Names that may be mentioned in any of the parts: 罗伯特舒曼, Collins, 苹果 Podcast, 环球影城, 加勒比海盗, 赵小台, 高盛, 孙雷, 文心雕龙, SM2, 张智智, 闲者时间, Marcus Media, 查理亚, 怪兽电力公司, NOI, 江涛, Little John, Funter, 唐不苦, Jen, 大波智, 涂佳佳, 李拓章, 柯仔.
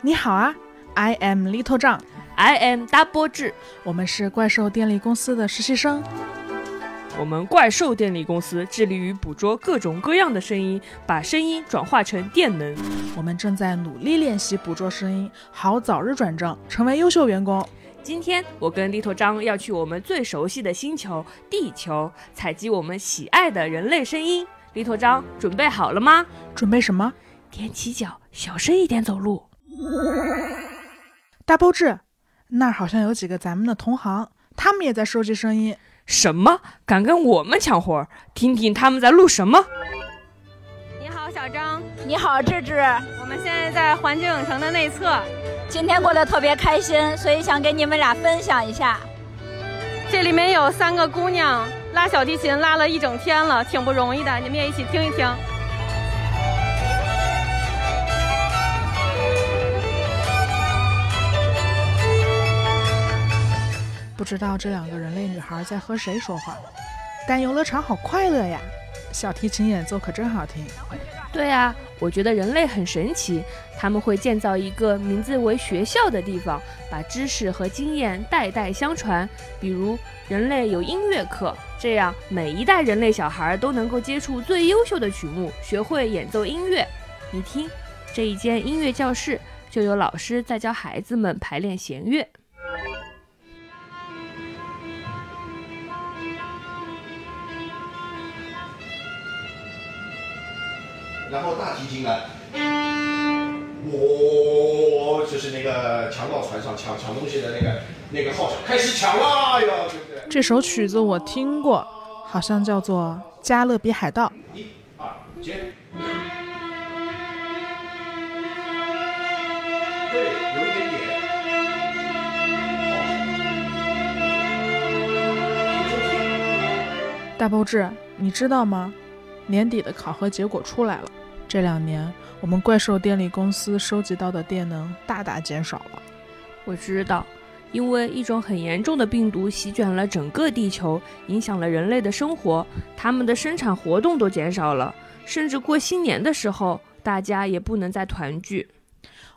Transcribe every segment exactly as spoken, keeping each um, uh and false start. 你好啊 I am Little John I am 大波智，我们是怪兽电力公司的实习生。我们怪兽电力公司致力于捕捉各种各样的声音，把声音转化成电能。我们正在努力练习捕捉声音，好早日转正，成为优秀员工。今天我跟Little John要去我们最熟悉的星球地球，采集我们喜爱的人类声音。Little John准备好了吗？准备什么？踮起脚，小声一点走路。大波智，那儿好像有几个咱们的同行，他们也在收集声音。什么？敢跟我们抢活？听听他们在录什么。你好小张。你好智智。我们现在在环球影城的内侧，今天过得特别开心，所以想给你们俩分享一下。这里面有三个姑娘拉小提琴拉了一整天了，挺不容易的，你们也一起听一听。不知道这两个人类女孩在和谁说话，但游乐场好快乐呀，小提琴演奏可真好听。对啊，我觉得人类很神奇，他们会建造一个名字为学校的地方，把知识和经验代代相传。比如人类有音乐课，这样每一代人类小孩都能够接触最优秀的曲目，学会演奏音乐。你听，这一间音乐教室就有老师在教孩子们排练弦乐。然后大提琴来，我就是那个强盗船上抢抢东西的那个那个号角开始抢啦哟，对不对？这首曲子我听过，好像叫做《加勒比海盗》。一、二、接。对，有一点点。大包志，你知道吗？年底的考核结果出来了。这两年我们怪兽电力公司收集到的电能大大减少了。我知道，因为一种很严重的病毒席卷了整个地球，影响了人类的生活，他们的生产活动都减少了，甚至过新年的时候大家也不能再团聚。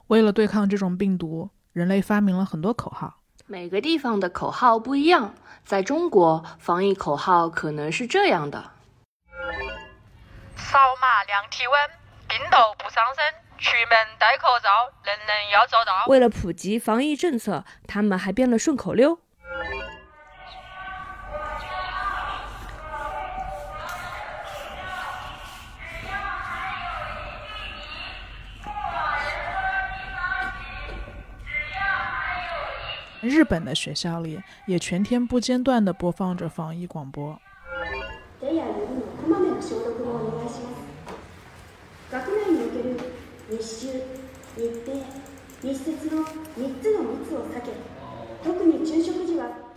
为了对抗这种病毒，人类发明了很多口号，每个地方的口号不一样。在中国，防疫口号可能是这样的：扫码量体温，病毒不伤身，出门戴口罩，人人要做到。为了普及防疫政策，他们还编了顺口溜。日本的学校里也全天不间断地播放着防疫广播。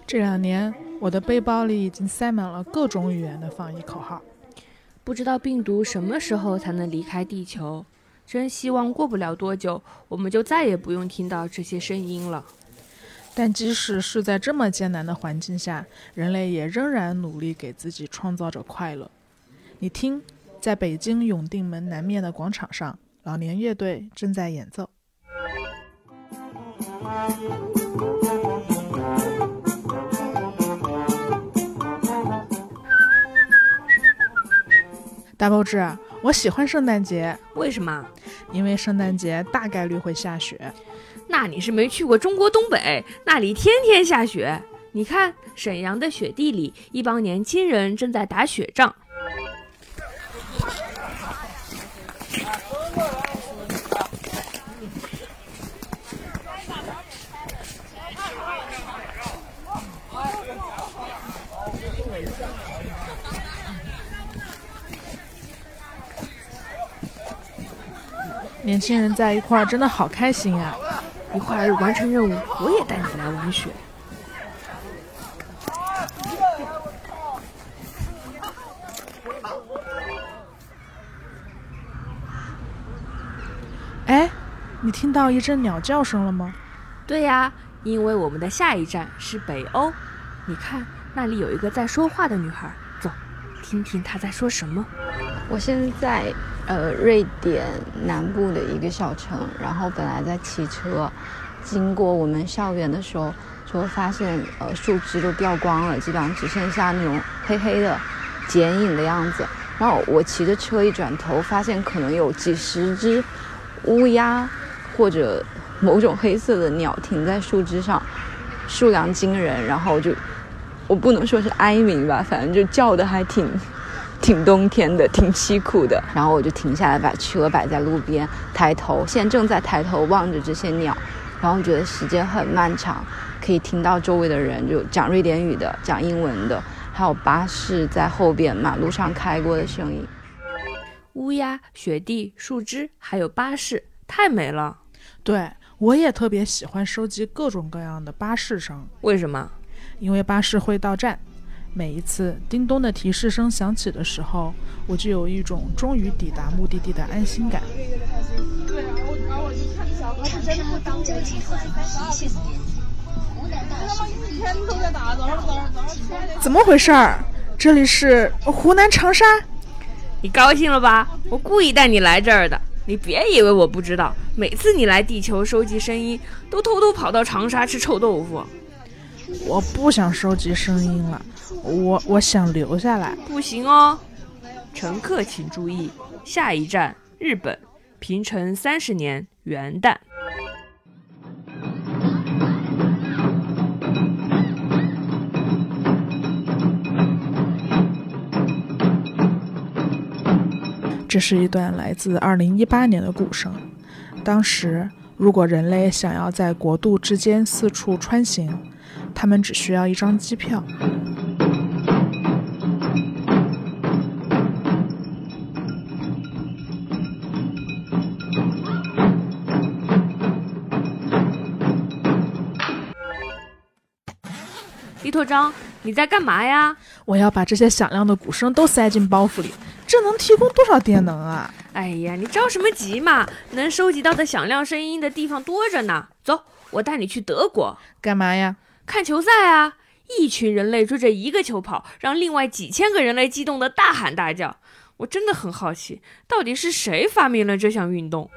这两年我的背包里已经塞满了各种语言的防疫口号。不知道病毒什么时候才能离开地球，真希望过不了多久我们就再也不用听到这些声音了。但即使是在这么艰难的环境下，人类也仍然努力给自己创造着快乐。你听，在北京永定门南面的广场上，老年乐队正在演奏。大包志，我喜欢圣诞节。为什么？因为圣诞节大概率会下雪。那你是没去过中国东北，那里天天下雪。你看，沈阳的雪地里，一帮年轻人正在打雪仗。年轻人在一块儿真的好开心呀、啊！一会儿完成任务，我也带你来玩雪。哎，你听到一阵鸟叫声了吗？对呀、啊，因为我们的下一站是北欧。你看，那里有一个在说话的女孩，走，听听她在说什么。我现在在呃瑞典南部的一个小城，然后本来在骑车经过我们校园的时候，就发现呃树枝都掉光了，基本上只剩下那种黑黑的剪影的样子。然后我骑着车一转头，发现可能有几十只乌鸦或者某种黑色的鸟停在树枝上，数量惊人。然后就我不能说是哀鸣吧，反正就叫的还挺挺冬天的，挺凄苦的。然后我就停下来，把车摆在路边，抬头，现在正在抬头望着这些鸟。然后觉得时间很漫长，可以听到周围的人，就讲瑞典语的，讲英文的，还有巴士在后边马路上开过的声音。乌鸦、雪地、树枝还有巴士，太美了。对，我也特别喜欢收集各种各样的巴士声。为什么？因为巴士会到站，每一次叮咚的提示声响起的时候，我就有一种终于抵达目的地的安心感。长沙公交集团提醒您，湖南大学。怎么回事儿？这里是湖南长沙。你高兴了吧？我故意带你来这儿的，你别以为我不知道，每次你来地球收集声音，都偷偷跑到长沙吃臭豆腐。我不想收集声音了，我我想留下来。不行哦，乘客请注意，下一站日本，平成三十年元旦。这是一段来自二零一八年的鼓声。当时，如果人类想要在国度之间四处穿行，他们只需要一张机票。李拓章，你在干嘛呀？我要把这些响亮的鼓声都塞进包袱里，这能提供多少电能啊？哎呀，你着什么急嘛？能收集到的响亮声音的地方多着呢。走，我带你去德国。干嘛呀？看球赛啊！一群人类追着一个球跑，让另外几千个人类激动的大喊大叫。我真的很好奇，到底是谁发明了这项运动？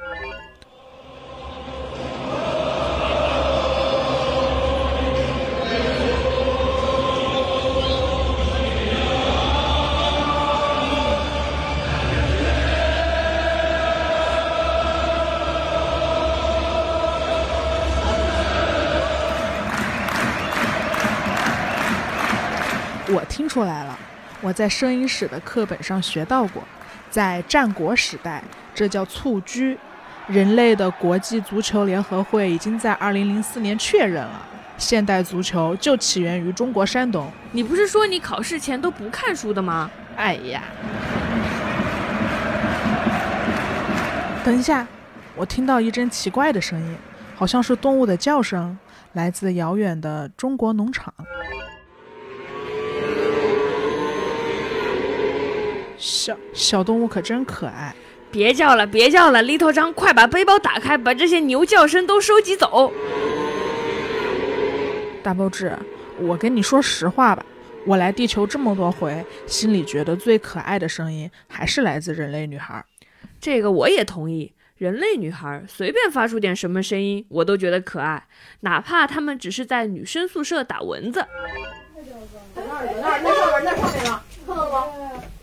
我听出来了，我在声音史的课本上学到过，在战国时代，这叫蹴鞠。人类的国际足球联合会已经在二零零四年确认了，现代足球就起源于中国山东。你不是说你考试前都不看书的吗？哎呀，等一下，我听到一阵奇怪的声音，好像是动物的叫声，来自遥远的中国农场。小小动物可真可爱。别叫了，别叫了，Little John，快把背包打开，把这些牛叫声都收集走。大包志，我跟你说实话吧，我来地球这么多回，心里觉得最可爱的声音还是来自人类女孩。这个我也同意，人类女孩随便发出点什么声音，我都觉得可爱，哪怕她们只是在女生宿舍打蚊子。在那儿，在那儿，那上面，那上面呢？看到了吗？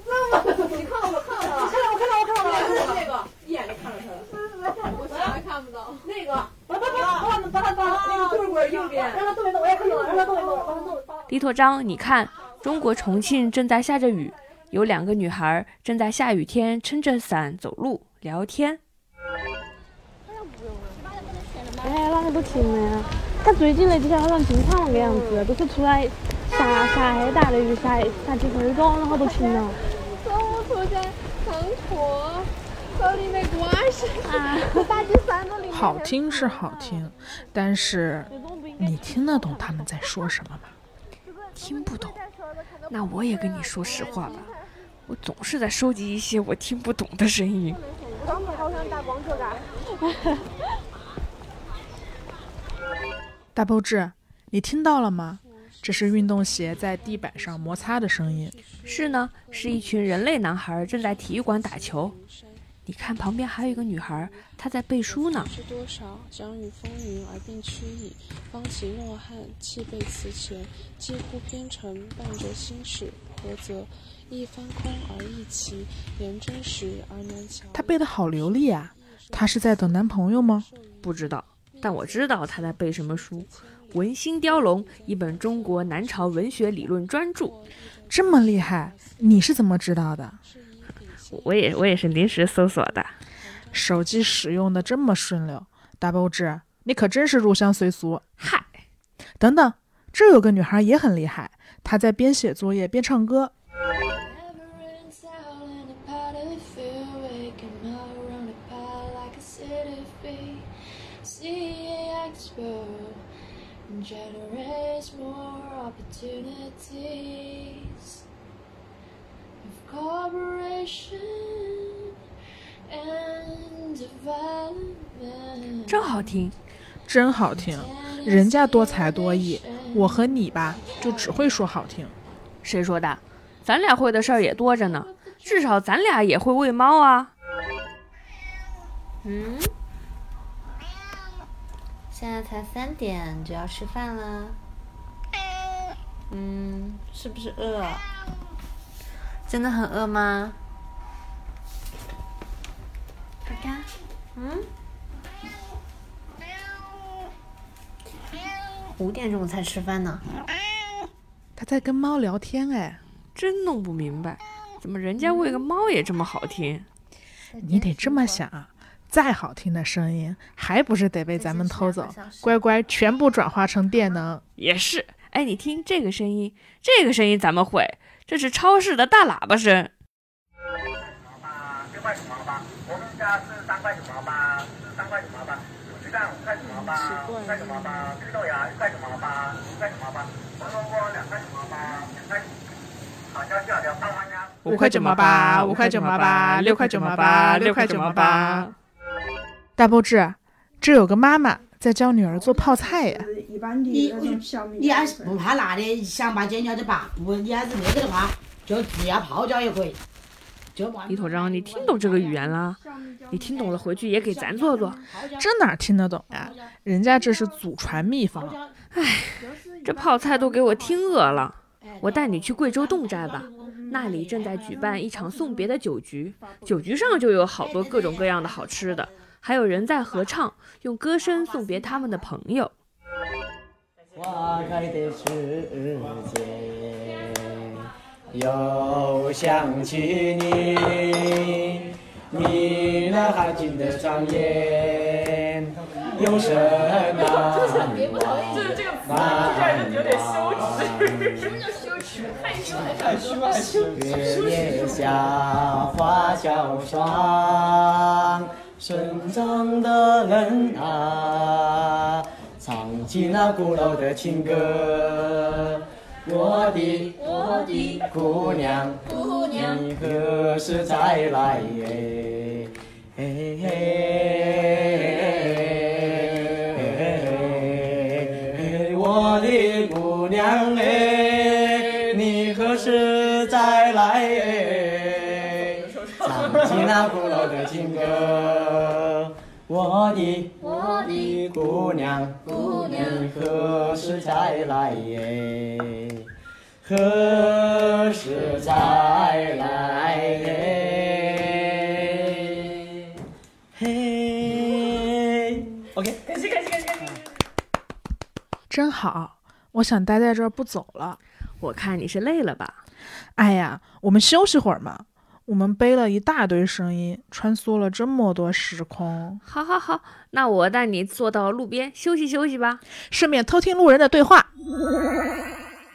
你看我看到了，我看到我看到了，那个一眼就看到他了，我啥也看不到。那个，把把把把把他把那个棍棍右边，让他动一动，我也看到了，让他动一动，把他动。李拓章，你看，中国重庆正在下着雨，有两个女孩正在下雨天撑着伞走路聊天。哎，那个都挺美啊！他最近的几天好像经常那个样子，都是出来下下很大的雨，下下几分钟，然后都停了。好听是好听，但是你听得懂他们在说什么吗？听不懂。那我也跟你说实话吧，我总是在收集一些我听不懂的声音。我刚跑到上大广车站。大包志，你听到了吗？这是运动鞋在地板上摩擦的声音。是呢，是一群人类男孩正在体育馆打球。你看旁边还有一个女孩，她在背书呢。是多少将与风云而并趋矣，方其诺汉，气背词前，既乎偏程，伴着心史，何则一翻空而一奇，言真实而难巧。她背得好流利啊，她是在等男朋友吗？不知道，但我知道她在背什么书，文心雕龙，一本中国南朝文学理论专著。这么厉害，你是怎么知道的？我也我也是临时搜索的。手机使用的这么顺溜，大包志，你可真是入乡随俗。嗨，等等，这有个女孩也很厉害，她在边写作业边唱歌。真好听，真好听，人家多才多艺，我和你吧就只会说好听。谁说的？咱俩会的事儿也多着呢，至少咱俩也会喂猫啊。嗯，现在才三点就要吃饭了。嗯，是不是饿？真的很饿吗？嘎嘎，嗯，五点钟才吃饭呢。他在跟猫聊天哎，真弄不明白，怎么人家喂个猫也这么好听？你得这么想，再好听的声音，还不是得被咱们偷走？乖乖，全部转化成电能。也是，哎，你听这个声音，这个声音咱们会。这是超市的大喇叭声。六块九毛八，我们家是三块九毛八，是三块九毛八，土鸡蛋五块九毛八，五块九毛八，绿豆芽一块九毛八，五块九毛八，红萝卜两块九毛八，两块。好消息啊，两八万呀！五块九毛八，五块九毛八，六块九毛八，六块九毛八。大包志，这有个妈妈在教女儿做泡菜呀。你你还是不怕辣的，想把煎饺就把不，你还是那个的话，就只要泡椒也可以。李头章，你听懂这个语言了？你听懂了，回去也给咱做做。这哪听得懂呀、啊？人家这是祖传秘方。哎，这泡菜都给我听饿了。我带你去贵州侗寨吧，那里正在举办一场送别的酒局，酒局上就有好多各种各样的好吃的，还有人在合唱，用歌声送别他们的朋友。花开的时节，又想起你，你那含情的双眼，永生难忘。就是这个词，听着有点羞耻，什么叫羞耻？害羞还是羞耻？月夜下，花飘霜，生长的人啊。唱起那古老的情歌，我的我的姑娘，姑娘你何时再来？哎哎哎哎哎，我的姑娘哎，你何时再来？哎，唱起那古老的情歌。我的我的姑娘，姑娘你何时再来耶？何时再来耶？嘿 ，OK， 感谢感谢感谢感谢，真好，我想待在这儿不走了。我看你是累了吧？哎呀，我们休息会儿嘛。我们背了一大堆声音，穿梭了这么多时空。好好好，那我带你坐到路边休息休息吧，顺便偷听路人的对话。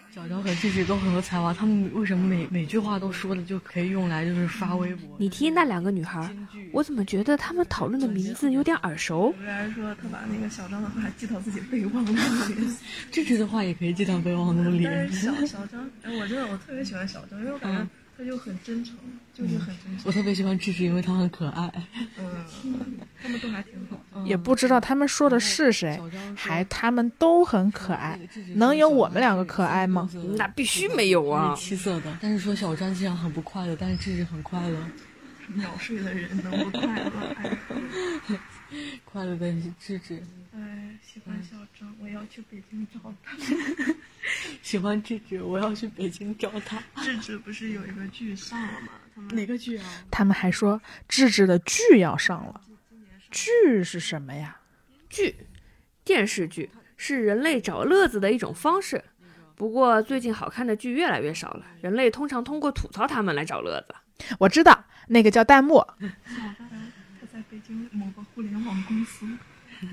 小张和季季都很有才华，他们为什么每每句话都说的就可以用来就是发微博？你听那两个女孩，我怎么觉得他们讨论的名字有点耳熟？有人说他把那个小张的话记到自己备忘录里，这句的话也可以记到备忘录里。但是小小张，我真的我特别喜欢小张，因为我感觉。嗯，他就很真诚，就是很真诚。嗯、我特别喜欢智智，因为他很可爱。嗯，他们都还挺好。嗯、也不知道他们说的是谁，还他们都很可爱，能有我们两个可爱吗？那必须没有啊！七色的，但是说小张这样很不快乐，但是智智很快乐。秒睡的人能不快乐？快乐的是智智。哎，喜欢小张，嗯、我要去北京找他。喜欢智智，我要去北京找他。智智不是有一个剧上了吗？他们哪个剧啊？他们还说智智的剧要上了。剧是什么呀？剧，电视剧是人类找乐子的一种方式。不过最近好看的剧越来越少了，人类通常通过吐槽他们来找乐子。我知道，那个叫弹幕。小张他在北京某个互联网公司。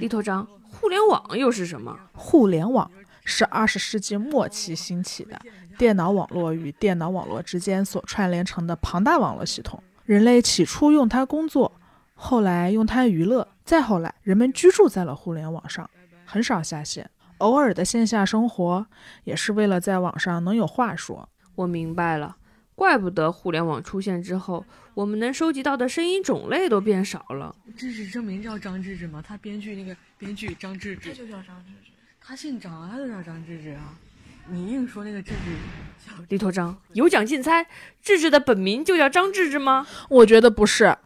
Little John，互联网又是什么？互联网是二十世纪末期兴起的电脑网络与电脑网络之间所串联成的庞大网络系统。人类起初用它工作，后来用它娱乐，再后来人们居住在了互联网上，很少下线，偶尔的线下生活也是为了在网上能有话说。我明白了，怪不得互联网出现之后，我们能收集到的声音种类都变少了。智智这名叫张智智吗？他编剧那个编剧张智智，他就叫张智智，他姓张，他就叫张智智啊。你硬说那个智智叫Little John，有奖竞猜，智智的本名就叫张智智吗？我觉得不是，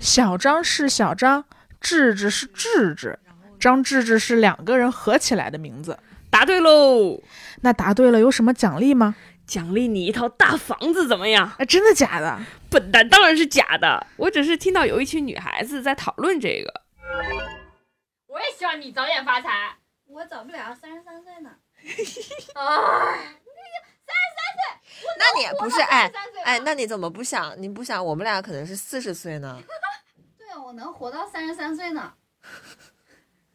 小张是小张，智智是智智，张智智是两个人合起来的名字。答对喽！那答对了有什么奖励吗？奖励你一套大房子怎么样？啊，真的假的？笨蛋，当然是假的。我只是听到有一群女孩子在讨论这个。我也希望你早点发财。我早不了，三十三岁呢。啊，三十三岁？那你不是哎哎？那你怎么不想？你不想我们俩可能是四十岁呢？对，我能活到三十三岁呢。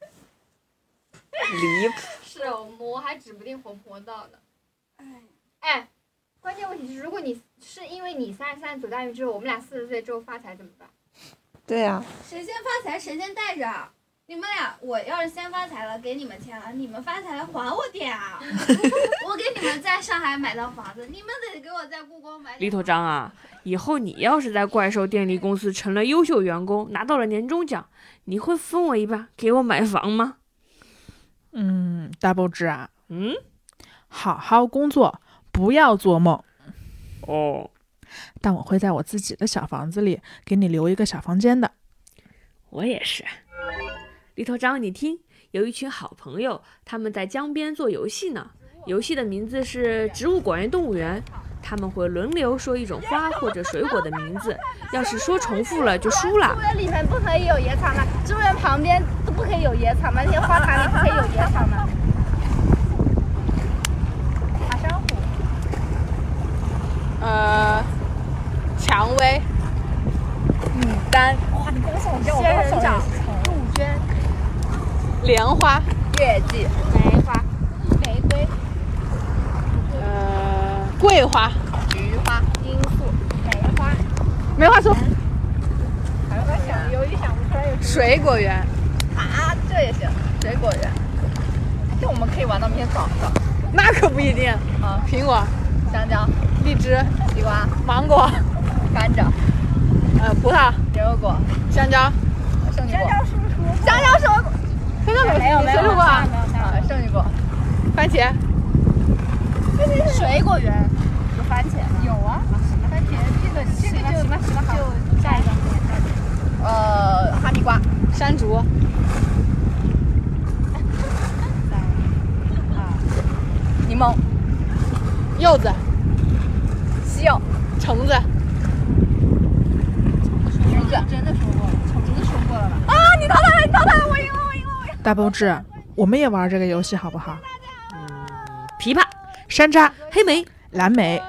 离谱！是我还指不定活不活到呢。哎。哎，关键问题是，如果你是因为你三十三左大运之后，我们俩四十岁之后发财怎么办？对呀、啊，谁先发财谁先带着。你们俩，我要是先发财了，给你们钱了，你们发财了还我点啊！我给你们在上海买到房子，你们得给我在故宫买。Little John啊，以后你要是在怪兽电力公司成了优秀员工，拿到了年终奖，你会分我一半，给我买房吗？嗯，大包子啊，嗯，好好工作。不要做梦哦，但我会在我自己的小房子里给你留一个小房间的。我也是。Little John，你听，有一群好朋友，他们在江边做游戏呢。游戏的名字是植物果园、动物园。他们会轮流说一种花或者水果的名字，要是说重复了就输了。植物园里面不可以有野草吗？植物园旁边都不可以有野草吗？那些花坛里不可以有野草吗？呃，蔷薇、牡丹、哇，你光想叫我仙人掌、杜鹃、莲花、月季、梅花、玫瑰、呃，桂花、菊花、罂粟、梅花、梅花酥。还有我想，由于想不出来有水果园啊，这也行，水果园。这我们可以玩到明天早上。那可不一定啊，苹果、香蕉。荔枝、西瓜、芒果、甘蔗、呃，葡萄、牛油果、香蕉、圣女果、香蕉圣女果、香蕉没有没有圣女果啊，圣女果、番茄、水果园有番茄，有啊，番茄这个这个就就下一个，呃，哈密瓜、山竹，柠檬、柚子。橙子，橙子真的说过了，橙子说过了吧？啊！你淘汰了，你淘汰了，我赢了，我赢了，我赢了！大包子，我们也玩这个游戏好不好？嗯，枇杷、山楂、黑莓、蓝莓、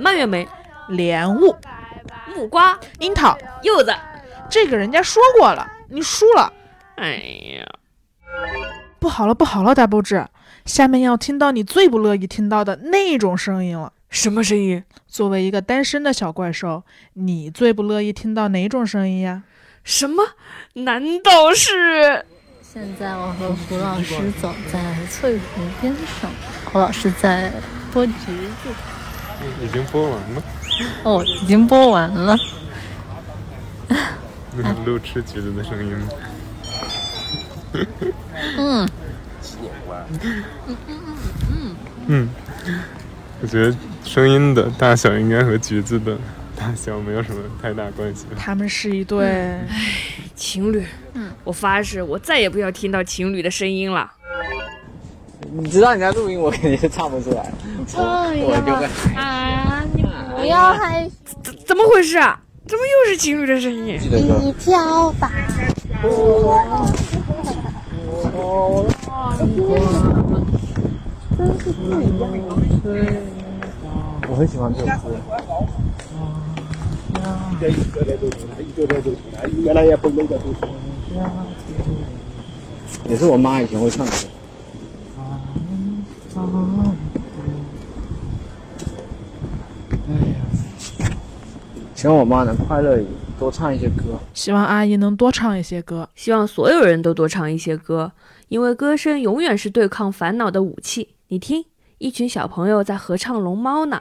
蔓越莓、莲雾、木瓜、樱桃、柚子，这个人家说过了，你输了。哎呀，不好了，不好了，大包子，下面要听到你最不乐意听到的那种声音了。什么声音？作为一个单身的小怪兽，你最不乐意听到哪种声音呀？什么？难道是？现在我和胡老师走在翠湖边上，胡老师在剥橘子，已经播完了。哦，已经播完了。那录吃橘子的声音吗？嗯。嗯嗯嗯。我觉得声音的大小应该和橘子的大小没有什么太大关系。他们是一对、嗯、情侣。嗯，我发誓，我再也不要听到情侣的声音了。你知道你在录音，我肯定是唱不出来，我我就会啊！你不要害，怎怎么回事啊？怎么又是情侣的声音？你跳吧！真是不一样。我很喜欢这首歌。一点一点的都出来，一点点都出来，越来越不累的都出来。也是我妈以前会唱的。哎呀，希望我妈能快乐一点，多唱一些歌。希望阿姨能多唱一些歌。希望所有人都多唱一些歌，因为歌声永远是对抗烦恼的武器。你听，一群小朋友在合唱《龙猫》呢。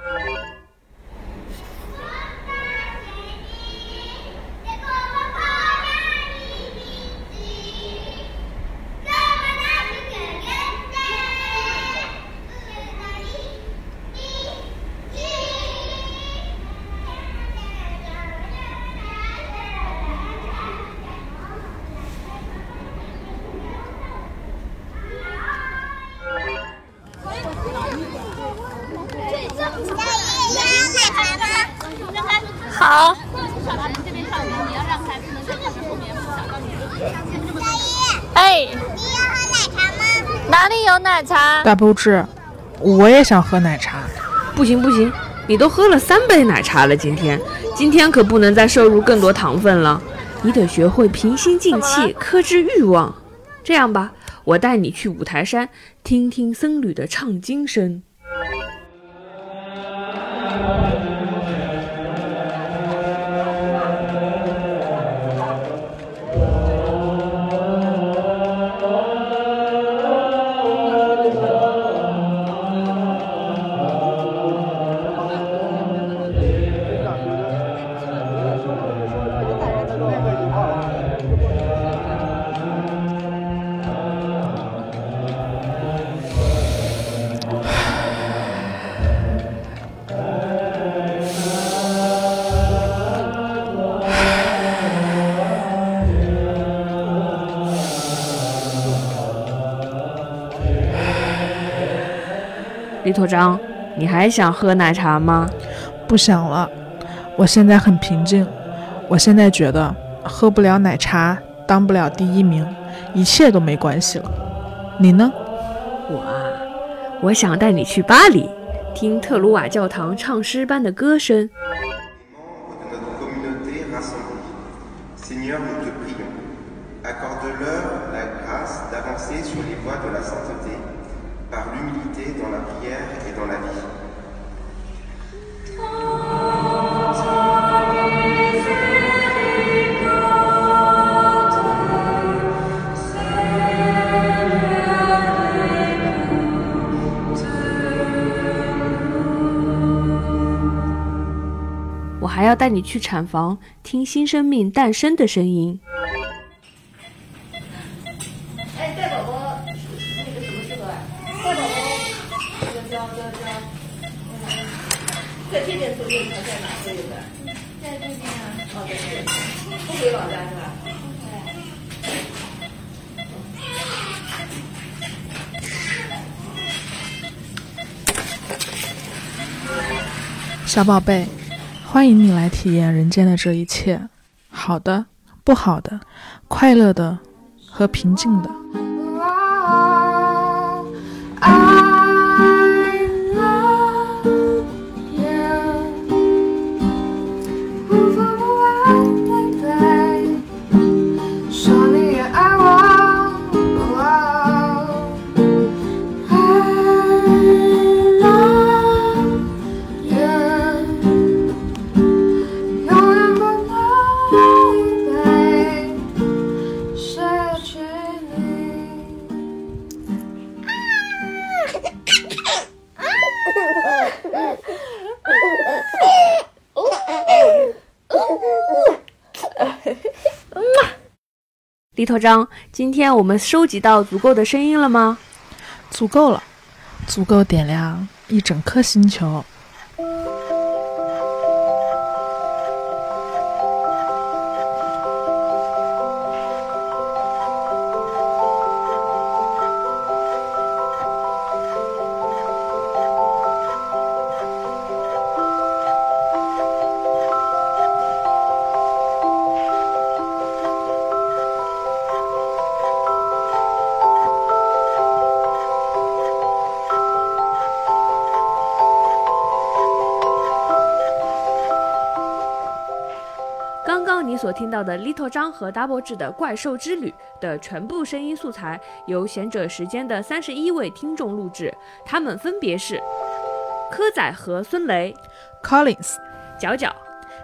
好，哎，你要喝奶茶吗？哪里有奶茶？大不知，我也想喝奶茶。不行不行，你都喝了三杯奶茶了，今天今天可不能再摄入更多糖分了，你得学会平心静气，克制欲望。这样吧，我带你去五台山听听僧侣的唱经声。李拓章，你还想喝奶茶吗？不想了，我现在很平静。我现在觉得喝不了奶茶，当不了第一名，一切都没关系了。你呢？我啊，我想带你去巴黎，听特鲁瓦教堂唱诗般的歌声。我还要带你去产房，听新生命诞生的声音。小宝贝，欢迎你来体验人间的这一切，好的、不好的、快乐的和平静的。李头章，今天我们收集到足够的声音了吗？足够了，足够点亮一整颗星球。所听到的 Little 张和 Double 志的怪兽之旅的全部声音素材由闲者时间的三十一位听众录制，他们分别是柯仔和孙雷、 Collins、 角角、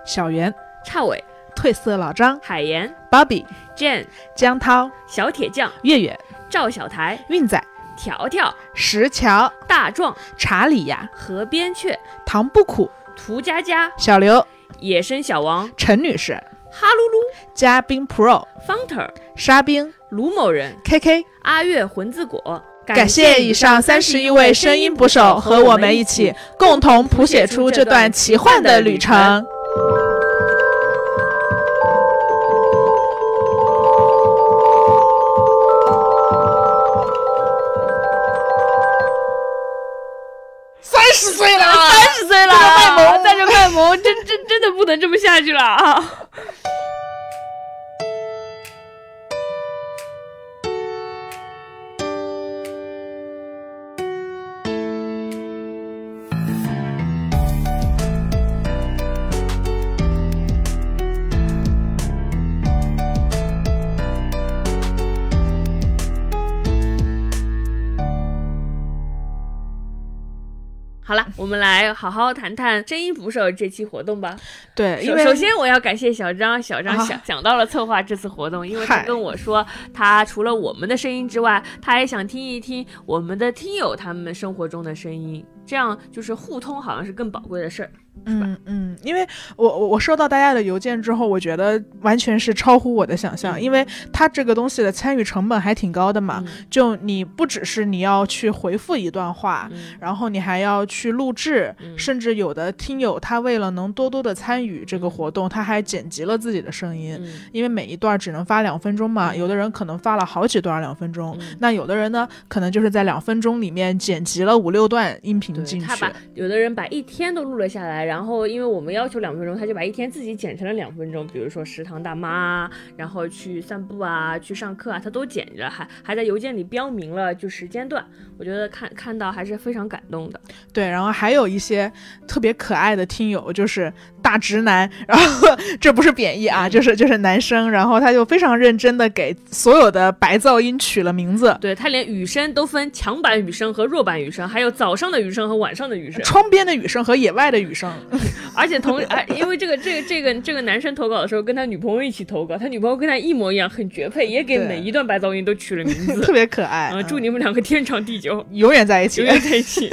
小圆、差尾、褪色老张、海岩、 Bobby、 Jen、 江涛、小铁匠、月月、赵小台、运仔、条条、石桥、大壮、查理亚、河边雀、唐不苦、涂佳佳、小刘、野生小王、陈女士、哈噜噜、嘉宾 Pro、 Funter、 沙冰、卢某人、 K K、 阿月魂自果。感谢以上三十一位声音捕手和我们一起共同谱写出这段奇幻的旅程。三十岁了，三十岁了，快萌，在这快萌，真真真的不能这么下去了啊！好了，我们来好好谈谈声音捕手这期活动吧。对，因为首先我要感谢小张，小张想、啊、想到了策划这次活动，因为他跟我说，他除了我们的声音之外，他也想听一听我们的听友他们生活中的声音，这样就是互通，好像是更宝贵的事儿。嗯嗯，因为我我收到大家的邮件之后，我觉得完全是超乎我的想象，嗯、因为它这个东西的参与成本还挺高的嘛。嗯、就你不只是你要去回复一段话，嗯、然后你还要去录制、嗯，甚至有的听友他为了能多多的参与这个活动，嗯、他还剪辑了自己的声音、嗯，因为每一段只能发两分钟嘛。嗯、有的人可能发了好几段两分钟、嗯，那有的人呢，可能就是在两分钟里面剪辑了五六段音频进去。他把有的人把一天都录了下来。然后因为我们要求两分钟，他就把一天自己剪成了两分钟，比如说食堂大妈，然后去散步啊，去上课啊，他都剪着，还还在邮件里标明了就时间段。我觉得看看到还是非常感动的。对，然后还有一些特别可爱的听友，就是大直男，然后这不是贬义啊，就是就是男生，然后他就非常认真的给所有的白噪音取了名字。对，他连雨声都分强版雨声和弱版雨声，还有早上的雨声和晚上的雨声，窗边的雨声和野外的雨声。而且同、啊、因为这个这个这个这个男生投稿的时候跟他女朋友一起投稿，他女朋友跟他一模一样，很绝配，也给每一段白噪音都取了名字，特别可爱、嗯、祝你们两个天长地久，永远在一起，永远在一起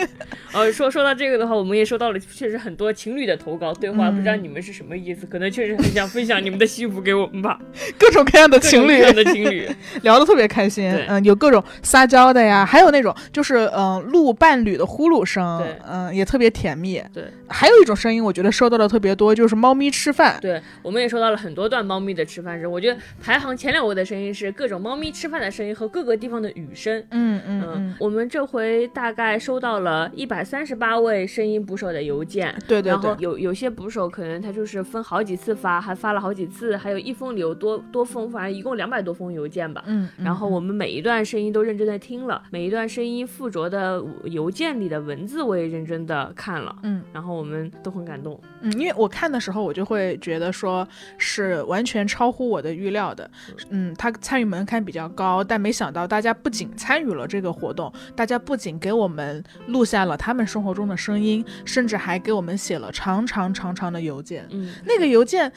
呃、啊，说说到这个的话，我们也收到了确实很多情侣的投稿对话、嗯、不知道你们是什么意思，可能确实很想分享你们的幸福给我们吧，各种各样的情侣各种各样的情侣聊得特别开心。嗯，有各种撒娇的呀，还有那种就是嗯、呃、录伴侣的呼噜声，嗯、呃，也特别甜蜜。对，还有一种声音我觉得收到的特别多，就是猫咪吃饭。对，我们也收到了很多段猫咪的吃饭声。我觉得排行前两位的声音是各种猫咪吃饭的声音和各个地方的雨声。嗯嗯 嗯, 嗯，我们这回大概收到了一百三十八位声音捕手的邮件。对对对，然后有有些捕手可能他就是分好几次发，还发了好几次，还有一封留多多封，反正一共两百多封邮件吧。嗯，然后我们每一段声音都认真的听了，每一段声音附着的邮件里的文字我也认真的看了。嗯，然后我们都很感动。嗯，因为我看的时候我就会觉得说是完全超乎我的预料的。嗯，他参与门槛比较高，但没想到大家不仅参与了这个活动，大家不仅给我们录下了他们生活中的声音，甚至还给我们写了长长长长的邮件。嗯，那个邮件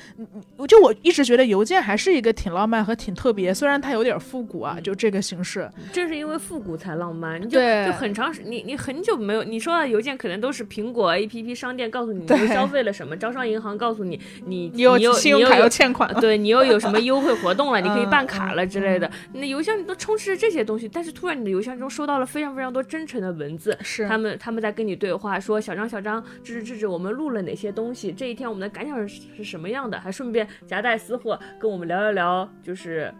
就我一直觉得邮件还是一个挺浪漫和挺特别，虽然它有点复古啊，就这个形式正是因为复古才浪漫。你就对，就很长时你你很久没有你你收到的邮件可能都是苹果 A P P 商店告诉你你消费了什么，招商银行告诉你你你有信用卡又欠款了，对，你又有什么优惠活动了，你可以办卡了之类的。你的邮箱都充斥着这些东西，但是突然你的邮箱中收到了非常非常多真诚的文字，是他们他们在跟你对话，说小张小张支持支持我们录了哪些东西，这一天我们的感想是什么样的，还顺便夹带私货跟我们聊一聊就是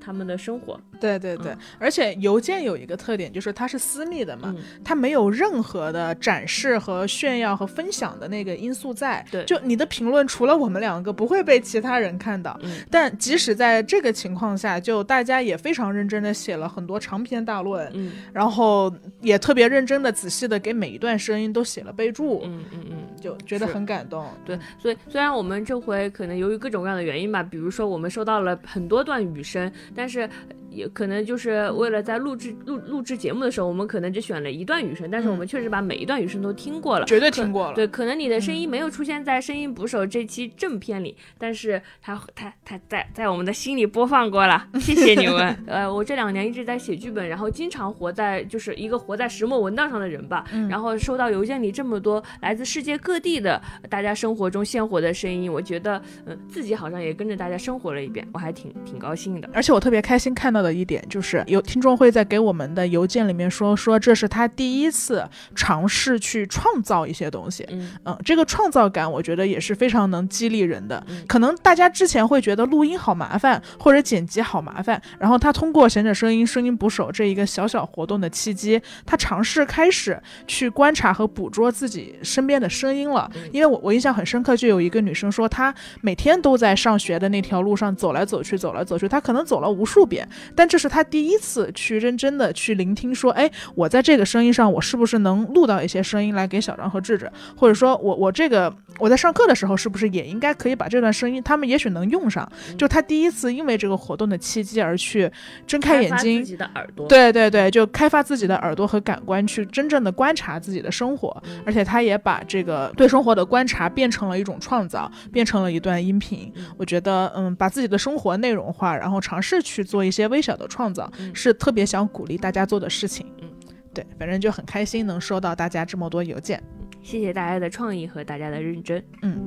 他们的生活。对对对、嗯、而且邮件有一个特点就是它是私密的嘛、嗯、它没有任何的展示和炫耀和分享的那个因素在，对，就你的评论除了我们两个不会被其他人看到、嗯、但即使在这个情况下就大家也非常认真的写了很多长篇大论、嗯、然后也特别认真的仔细的给每一段声音都写了备注，嗯嗯嗯，就觉得很感动。对，所以虽然我们这回可能由于各种各样的原因吧，比如说我们收到了很多段语声，但是也可能就是为了在录制录录制节目的时候，我们可能只选了一段语声，但是我们确实把每一段语声都听过了，绝对听过了。对，可能你的声音没有出现在声音捕手这期正片里，嗯、但是它它它在在我们的心里播放过了。谢谢你们。呃，我这两年一直在写剧本，然后经常活在就是一个活在石墨文档上的人吧、嗯。然后收到邮件里这么多来自世界各地的大家生活中鲜活的声音，我觉得嗯、呃、自己好像也跟着大家生活了一遍，我还挺挺高兴的。而且我特别开心看到的一点就是有听众会在给我们的邮件里面说说这是他第一次尝试去创造一些东西， 嗯, 嗯，这个创造感我觉得也是非常能激励人的、嗯、可能大家之前会觉得录音好麻烦或者剪辑好麻烦，然后他通过闲者声音声音捕手这一个小小活动的契机，他尝试开始去观察和捕捉自己身边的声音了、嗯、因为 我, 我印象很深刻，就有一个女生说她每天都在上学的那条路上走来走去走来走去，她可能走了无数遍，但这是他第一次去认真的去聆听说，哎，我在这个声音上我是不是能录到一些声音来给小张和智智，或者说我我这个我在上课的时候是不是也应该可以把这段声音他们也许能用上，就他第一次因为这个活动的契机而去睁开眼睛，开发自己的耳朵，对对对，就开发自己的耳朵和感官去真正的观察自己的生活，而且他也把这个对生活的观察变成了一种创造，变成了一段音频。我觉得嗯，把自己的生活内容化，然后尝试去做一些微小的创造、嗯、是特别想鼓励大家做的事情、嗯、对，反正就很开心能收到大家这么多邮件，谢谢大家的创意和大家的认真。嗯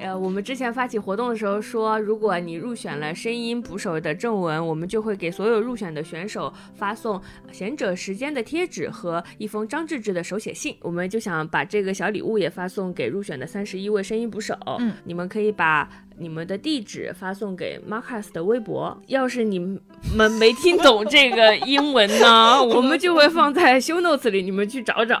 呃，我们之前发起活动的时候说，如果你入选了声音捕手的正文，我们就会给所有入选的选手发送闲者时间的贴纸和一封张智智的手写信。我们就想把这个小礼物也发送给入选的三十一位声音捕手。嗯，你们可以把你们的地址发送给 Marcast 的微博。要是你们没听懂这个英文呢，我们就会放在 show notes 里，你们去找找。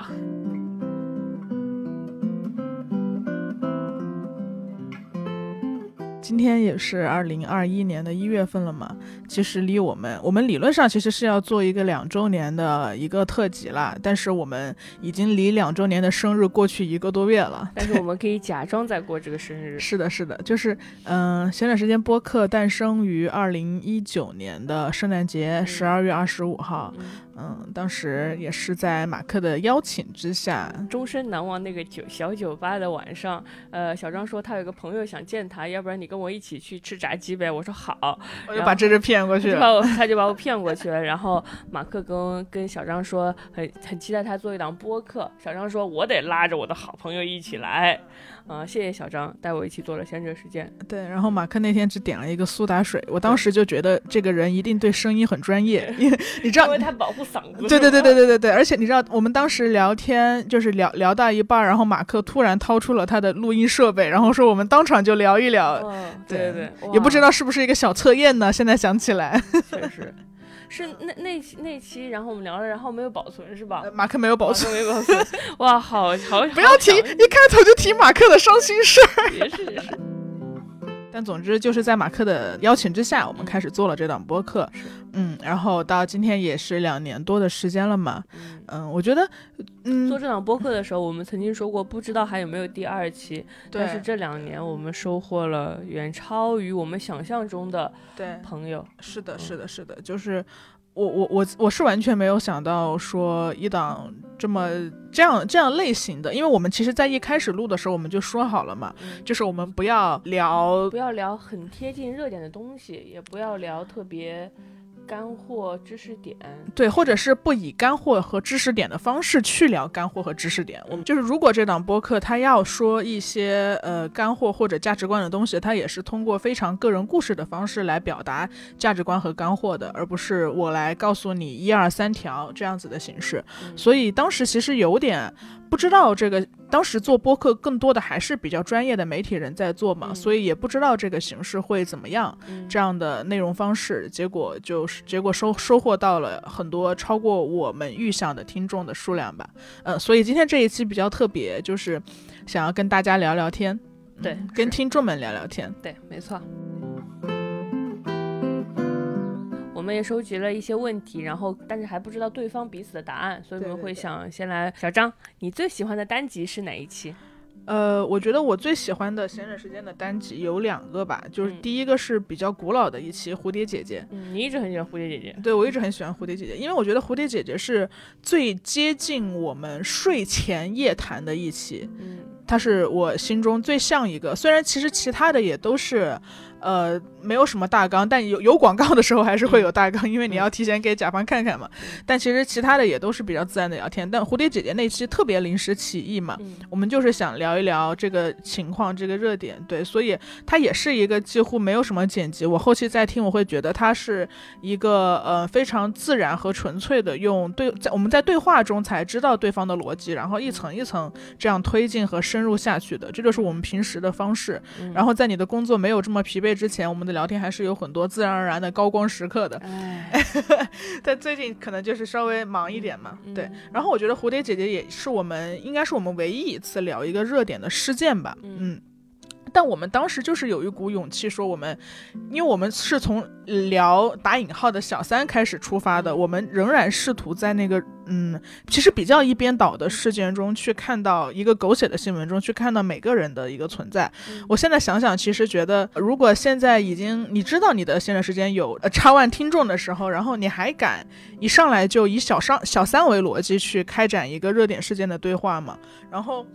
今天也是二零二一年的一月份了嘛，其实离我们我们理论上其实是要做一个两周年的一个特辑啦，但是我们已经离两周年的生日过去一个多月了，但是我们可以假装在过这个生日。是的是的，就是嗯，闲者时间播客诞生于二零一九年的圣诞节十二月二十五号。嗯嗯，当时也是在马克的邀请之下，终身难忘那个酒小酒吧的晚上。呃，小张说他有个朋友想见他，要不然你跟我一起去吃炸鸡呗。我说好，我就把这只骗过去了，他就把我, 他就把我骗过去了。然后马克跟跟小张说很很期待他做一档播客，小张说我得拉着我的好朋友一起来。啊、呃，谢谢小张带我一起做了闲者时间。对，然后马克那天只点了一个苏打水，我当时就觉得这个人一定对声音很专业，因为你知道，因为他保护嗓子。对对对对对对对，而且你知道，我们当时聊天就是聊聊到一半，然后马克突然掏出了他的录音设备，然后说我们当场就聊一聊。哦、对对对，也不知道是不是一个小测验呢？现在想起来，确实。是那那那期，然后我们聊了，然后没有保存是吧？马克没有保存，没保存。哇，好好，不要提，一开头就提马克的伤心事儿。也是也是。但总之就是在马克的邀请之下，我们开始做了这档播客。嗯，然后到今天也是两年多的时间了嘛。嗯，我觉得，嗯，做这档播客的时候，我们曾经说过，不知道还有没有第二期。但是这两年我们收获了远超于我们想象中的朋友。是的，是的，是的，就是。我我我我是完全没有想到说一档这么这样这样类型的，因为我们其实在一开始录的时候我们就说好了嘛，嗯、就是我们不要聊不要聊很贴近热点的东西，也不要聊特别干货知识点，对，或者是不以干货和知识点的方式去聊干货和知识点。我们就是如果这档播客它要说一些呃干货或者价值观的东西，它也是通过非常个人故事的方式来表达价值观和干货的，而不是我来告诉你一二三条这样子的形式。嗯、所以当时其实有点不知道这个，当时做播客更多的还是比较专业的媒体人在做嘛，嗯、所以也不知道这个形式会怎么样，嗯、这样的内容方式，结果就是结果收收获到了很多超过我们预想的听众的数量吧。嗯，所以今天这一期比较特别，就是想要跟大家聊聊天，对，嗯、跟听众们聊聊天，对，没错。我们也收集了一些问题，然后但是还不知道对方彼此的答案，所以我们会想先来，对对对，小张，你最喜欢的单集是哪一期？呃，我觉得我最喜欢的闲着时间的单集有两个吧，就是第一个是比较古老的一期蝴蝶姐姐，嗯、你一直很喜欢蝴蝶姐姐？对，我一直很喜欢蝴蝶姐姐，因为我觉得蝴蝶姐姐是最接近我们睡前夜谈的一期，嗯，它是我心中最像一个，虽然其实其他的也都是呃，没有什么大纲，但有有广告的时候还是会有大纲，因为你要提前给甲方看看嘛。嗯、但其实其他的也都是比较自然的聊天，但蝴蝶姐姐那期特别临时起意嘛，嗯、我们就是想聊一聊这个情况，这个热点，对，所以它也是一个几乎没有什么剪辑，我后期再听我会觉得它是一个呃非常自然和纯粹的，用对在我们在对话中才知道对方的逻辑，然后一层一层这样推进和深入下去的，这就是我们平时的方式。嗯、然后在你的工作没有这么疲惫之前，我们的聊天还是有很多自然而然的高光时刻的，但最近可能就是稍微忙一点嘛，嗯、对。然后我觉得蝴蝶姐姐也是我们应该是我们唯一一次聊一个热点的事件吧，嗯。嗯但我们当时就是有一股勇气说我们，因为我们是从聊打引号的小三开始出发的，我们仍然试图在那个嗯，其实比较一边倒的事件中去看到一个狗血的新闻中去看到每个人的一个存在。嗯、我现在想想其实觉得如果现在已经你知道你的闲着时间有差万听众的时候，然后你还敢一上来就以小上小三为逻辑去开展一个热点事件的对话嘛，然后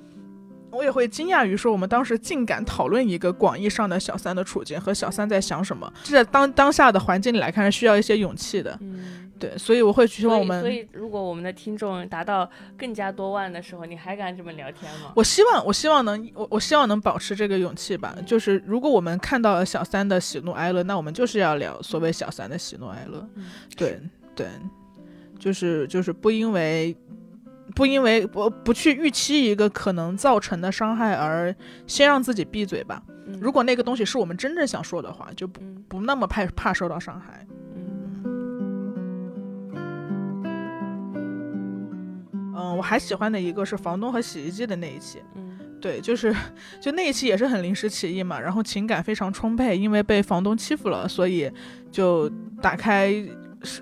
我也会惊讶于说我们当时竟敢讨论一个广义上的小三的处境和小三在想什么，这在当当下的环境里来看是需要一些勇气的。嗯、对，所以我会希望我们所以, 所以如果我们的听众达到更加多万的时候，你还敢这么聊天吗？我希望我希望能 我, 我希望能保持这个勇气吧。嗯、就是如果我们看到了小三的喜怒哀乐，那我们就是要聊所谓小三的喜怒哀乐。嗯、对对，就是就是不因为不因为不不去预期一个可能造成的伤害而先让自己闭嘴吧。嗯、如果那个东西是我们真正想说的话，就不不那么怕怕受到伤害。嗯, 嗯，我还喜欢的一个是房东和洗衣机的那一期。嗯对，就是就那一期也是很临时起意嘛，然后情感非常充沛，因为被房东欺负了，所以就打开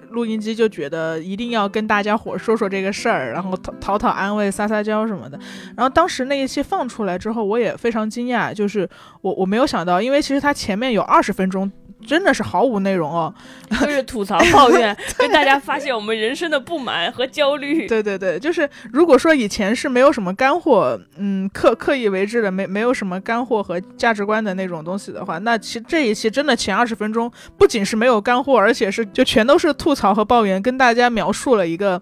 录音机就觉得一定要跟大家伙说说这个事儿，然后讨讨安慰撒撒娇什么的。然后当时那一期放出来之后我也非常惊讶，就是我我没有想到，因为其实他前面有二十分钟真的是毫无内容哦，就是吐槽抱怨跟大家发泄我们人生的不满和焦虑。对对对，就是如果说以前是没有什么干货，嗯，刻刻意为之的，没没有什么干货和价值观的那种东西的话，那其这一期真的前二十分钟不仅是没有干货，而且是就全都是吐槽和抱怨，跟大家描述了一个。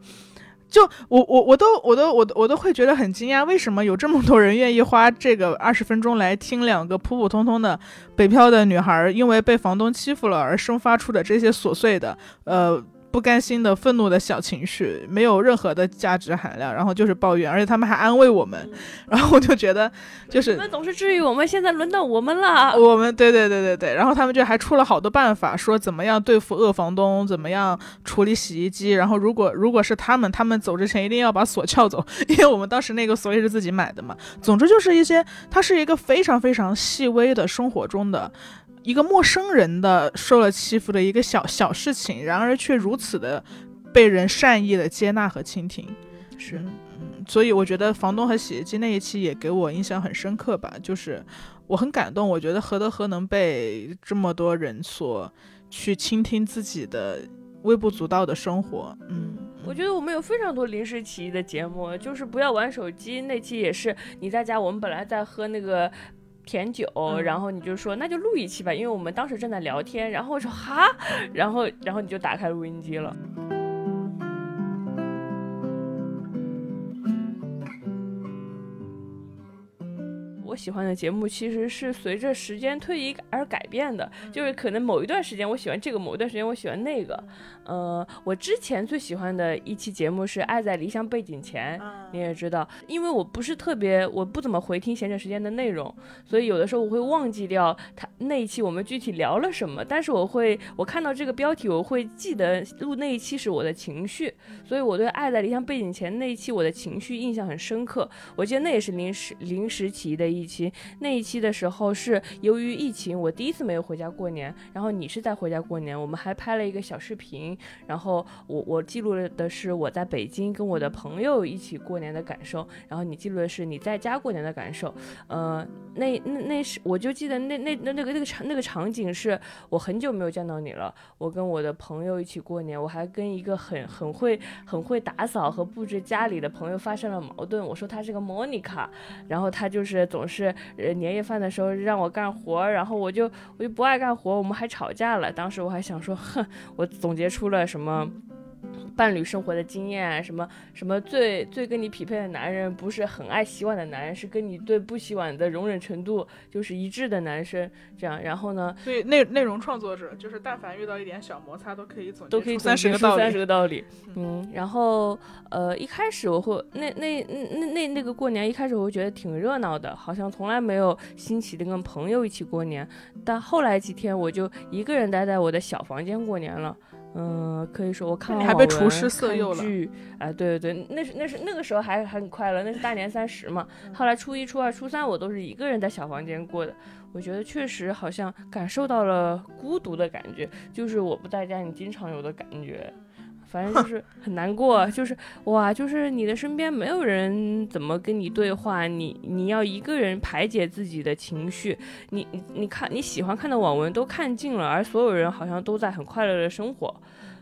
就我我我都我都我都我都会觉得很惊讶，为什么有这么多人愿意花这个二十分钟来听两个普普通通的北漂的女孩因为被房东欺负了而生发出的这些琐碎的呃不甘心的愤怒的小情绪，没有任何的价值含量，然后就是抱怨，而且他们还安慰我们。嗯、然后我就觉得就是你们总是治愈我们，现在轮到我们了。我们对对对对对，然后他们就还出了好多办法，说怎么样对付恶房东，怎么样处理洗衣机，然后如果如果是他们他们走之前一定要把锁撬走，因为我们当时那个锁也是自己买的嘛。总之就是一些它是一个非常非常细微的生活中的一个陌生人的受了欺负的一个小小事情，然而却如此的被人善意的接纳和倾听。是，嗯，所以我觉得房东和洗衣机那一期也给我印象很深刻吧，就是我很感动，我觉得何德何能被这么多人所去倾听自己的微不足道的生活。嗯，我觉得我们有非常多临时起意的节目，就是不要玩手机那期也是，你在家我们本来在喝那个甜酒、嗯、然后你就说那就录一期吧，因为我们当时正在聊天，然后我说哈，然后然后你就打开录音机了。我喜欢的节目其实是随着时间推移而改变的，就是可能某一段时间我喜欢这个，某一段时间我喜欢那个。呃，我之前最喜欢的一期节目是《爱在理想背景前》，你也知道，因为我不是特别，我不怎么回听闲着时间的内容，所以有的时候我会忘记掉他那一期我们具体聊了什么，但是我会，我看到这个标题，我会记得录那一期是我的情绪，所以我对《爱在理想背景前》那一期我的情绪印象很深刻。我记得那也是临时临时起的一。一期那一期的时候是由于疫情，我第一次没有回家过年，然后你是在回家过年，我们还拍了一个小视频，然后我我记录了的是我在北京跟我的朋友一起过年的感受，然后你记录的是你在家过年的感受。呃，那那那是我就记得那那那那个那个场那个场景是我很久没有见到你了，我跟我的朋友一起过年，我还跟一个很很会很会打扫和布置家里的朋友发生了矛盾，我说他是个 Monica， 然后他就是总是年夜饭的时候让我干活，然后我就我就不爱干活，我们还吵架了。当时我还想说，哼，我总结出了什么伴侣生活的经验，什么什么最最跟你匹配的男人不是很爱洗碗的男人，是跟你对不洗碗的容忍程度就是一致的男生，这样。然后呢，所以内内容创作者就是但凡遇到一点小摩擦都可以总结出三十个道理，三十个道理。嗯，然后呃一开始我会那那那那那个过年一开始我会觉得挺热闹的，好像从来没有新奇的跟朋友一起过年，但后来几天我就一个人待在我的小房间过年了。嗯，可以说我看了还被厨师色诱了。哎，对对对，那是那是那个时候还很快乐，那是大年三十嘛。后来初一、初二、初三，我都是一个人在小房间过的。我觉得确实好像感受到了孤独的感觉，就是我不在家，你经常有的感觉。反正就是很难过，就是哇，就是你的身边没有人怎么跟你对话，你你要一个人排解自己的情绪。你你你看你喜欢看的网文都看尽了，而所有人好像都在很快乐的生活。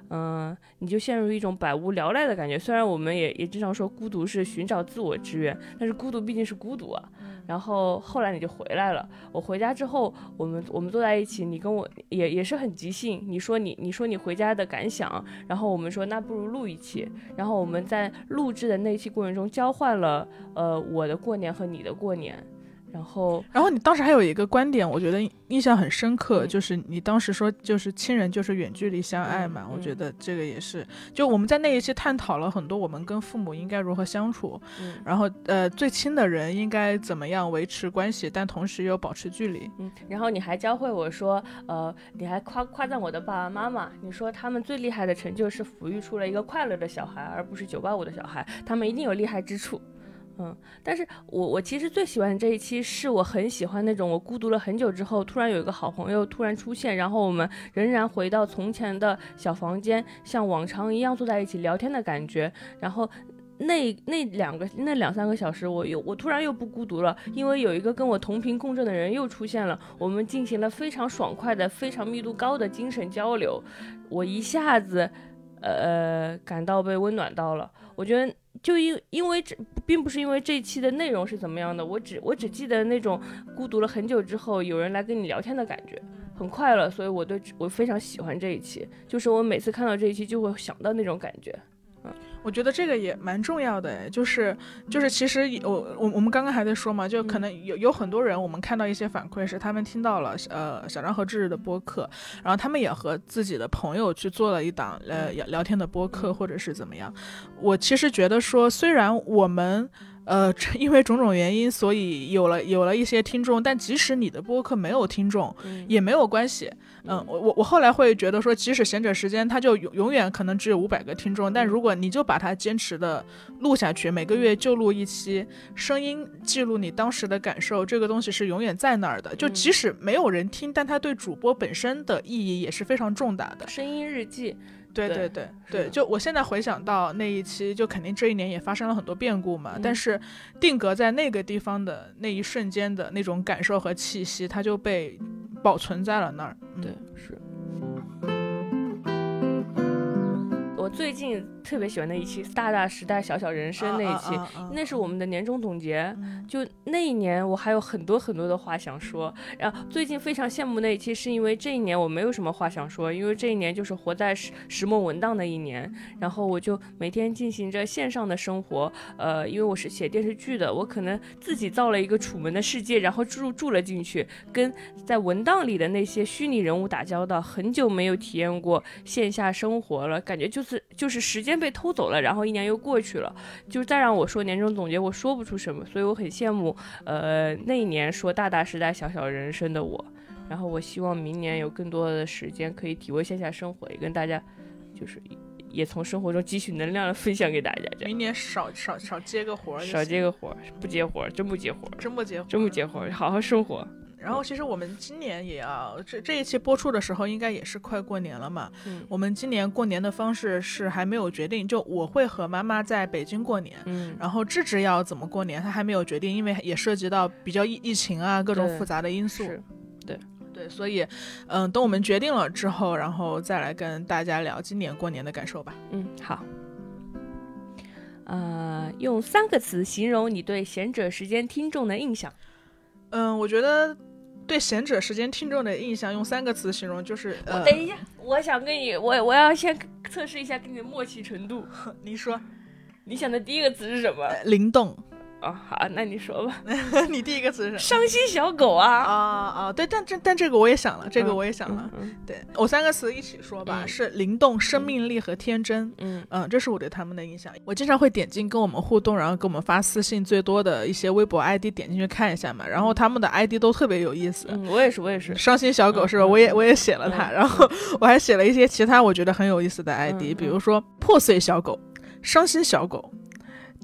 嗯、呃，你就陷入一种百无聊赖的感觉。虽然我们也也经常说孤独是寻找自我之源，但是孤独毕竟是孤独啊。然后后来你就回来了，我回家之后，我们我们坐在一起，你跟我也也是很即兴。你说你你说你回家的感想，然后我们说那不如录一期。然后我们在录制的那期过程中交换了呃我的过年和你的过年。然后然后你当时还有一个观点我觉得印象很深刻、嗯、就是你当时说就是亲人就是远距离相爱嘛、嗯、我觉得这个也是就我们在那一期探讨了很多我们跟父母应该如何相处、嗯、然后呃最亲的人应该怎么样维持关系但同时又保持距离、嗯、然后你还教会我说呃你还夸夸赞我的爸爸妈妈，你说他们最厉害的成就是抚育出了一个快乐的小孩而不是九八五的小孩，他们一定有厉害之处。嗯，但是我我其实最喜欢这一期是我很喜欢那种我孤独了很久之后突然有一个好朋友突然出现，然后我们仍然回到从前的小房间像往常一样坐在一起聊天的感觉。然后那那两个那两三个小时我又我突然又不孤独了，因为有一个跟我同频共振的人又出现了，我们进行了非常爽快的非常密度高的精神交流，我一下子呃感到被温暖到了。我觉得就因因为这并不是因为这一期的内容是怎么样的，我只我只记得那种孤独了很久之后有人来跟你聊天的感觉很快乐，所以我对我非常喜欢这一期，就是我每次看到这一期就会想到那种感觉。嗯，我觉得这个也蛮重要的，就是就是其实我我我们刚刚还在说嘛，就可能有有很多人我们看到一些反馈是他们听到了呃小张和智智的播客，然后他们也和自己的朋友去做了一档呃聊天的播客或者是怎么样。我其实觉得说虽然我们呃因为种种原因所以有了有了一些听众，但即使你的播客没有听众、嗯、也没有关系。嗯，我我后来会觉得说即使闲着时间它就永永远可能只有五百个听众，但如果你就把它坚持的录下去，每个月就录一期，声音记录你当时的感受，这个东西是永远在那儿的，就即使没有人听但它对主播本身的意义也是非常重大的。声音日记，对对对对，就我现在回想到那一期，就肯定这一年也发生了很多变故嘛、嗯、但是定格在那个地方的那一瞬间的那种感受和气息它就被保存在了那儿、嗯、对，是。我我最近特别喜欢的一期《大大时代小小人生》那一期，啊啊啊啊、那是我们的年终总结、嗯。就那一年，我还有很多很多的话想说。然后最近非常羡慕那一期，是因为这一年我没有什么话想说，因为这一年就是活在时时梦文档的一年。然后我就每天进行着线上的生活。呃，因为我是写电视剧的，我可能自己造了一个楚门的世界，然后住住了进去，跟在文档里的那些虚拟人物打交道，很久没有体验过线下生活了，感觉就是就是时间被偷走了，然后一年又过去了，就再让我说年终总结，我说不出什么，所以我很羡慕，呃，那一年说大大时代小小人生的我，然后我希望明年有更多的时间可以体会线下生活，也跟大家就是也从生活中汲取能量分享给大家。明年少少少接个活，少接个活，不接活，真不接活，真不接活，真不接活，好好生活。然后其实我们今年也要这这一期播出的时候应该也是快过年了嘛、嗯、我们今年过年的方式是还没有决定，就我会和妈妈在北京过年、嗯、然后智智要怎么过年她还没有决定，因为也涉及到比较疫情啊各种复杂的因素，对对，所以嗯，等我们决定了之后然后再来跟大家聊今年过年的感受吧。嗯，好，呃，用三个词形容你对闲者时间听众的印象。嗯，我觉得对闲者时间听众的印象用三个词形容就是、呃、等一下，我想跟你我我要先测试一下跟你的默契程度。你说你想的第一个词是什么？呃、灵动。哦，好，那你说吧。你第一个词是什么？伤心小狗啊。啊啊，对，但但这个我也想了，这个我也想了。嗯、对，我三个词一起说吧，嗯、是灵动、生命力和天真。嗯嗯，这是我对他们的印象。我经常会点进跟我们互动，然后给我们发私信最多的一些微博 I D 点进去看一下嘛，然后他们的 I D 都特别有意思。嗯、我也是，我也是。伤心小狗是吧、嗯？我也我也写了它、嗯，然后我还写了一些其他我觉得很有意思的 I D，、嗯、比如说破碎小狗、伤心小狗、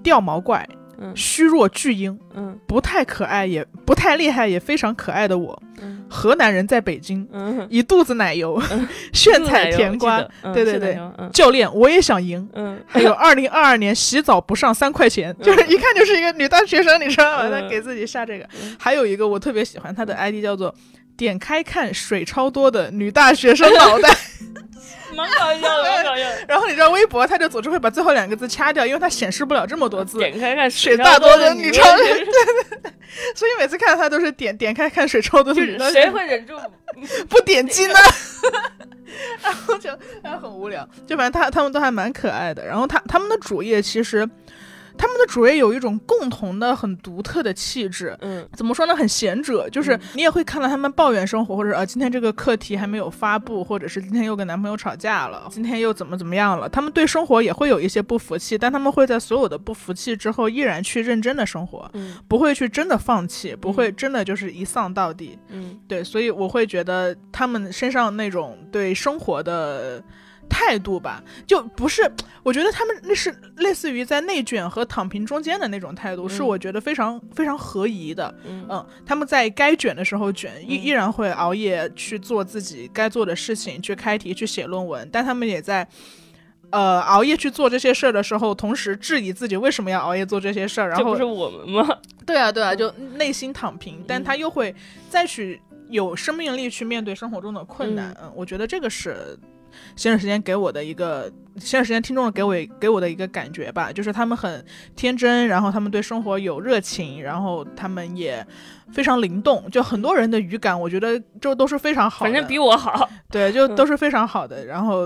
掉毛怪。嗯、虚弱巨婴、嗯、不太可爱也不太厉害也非常可爱的我、嗯、河南人在北京、嗯、一肚子奶油、嗯、炫彩甜瓜、嗯、对对对、嗯、教练我也想赢、嗯、还有二零二二年洗澡不上三块钱、嗯、就是一看就是一个女大学生你知道吗，她、嗯、给自己下这个、嗯、还有一个我特别喜欢她的 I D 叫做点开看水超多的女大学生脑袋。蛮搞笑的，蛮搞笑的。然后你知道微博他就总是会把最后两个字掐掉，因为它显示不了这么多字。点开看水大多的女超人，所以每次看他都是点点开看水超多的女超人。谁会忍住不点击呢？然后就然后很无聊，就反正他他们都还蛮可爱的。然后他他们的主页其实。他们的主页有一种共同的很独特的气质，嗯，怎么说呢，很闲者，就是你也会看到他们抱怨生活，或者啊今天这个课题还没有发布，或者是今天又跟男朋友吵架了，今天又怎么怎么样了，他们对生活也会有一些不服气，但他们会在所有的不服气之后依然去认真的生活，嗯，不会去真的放弃，不会真的就是一丧到底，嗯，对，所以我会觉得他们身上那种对生活的态度吧，就不是，我觉得他们那是类似于在内卷和躺平中间的那种态度，嗯、是我觉得非常非常合宜的。嗯，嗯他们在该卷的时候卷，依、嗯、依然会熬夜去做自己该做的事情，去开题，去写论文，但他们也在。呃，熬夜去做这些事儿的时候，同时质疑自己为什么要熬夜做这些事儿，然后这不是我们吗？对啊，对啊，就内心躺平，嗯、但他又会再去有生命力去面对生活中的困难。嗯，嗯我觉得这个是闲者时间给我的一个，闲者时间听众给我给我的一个感觉吧，就是他们很天真，然后他们对生活有热情，然后他们也非常灵动，就很多人的语感，我觉得这都是非常好的，反正比我好，对，就都是非常好的，嗯、然后。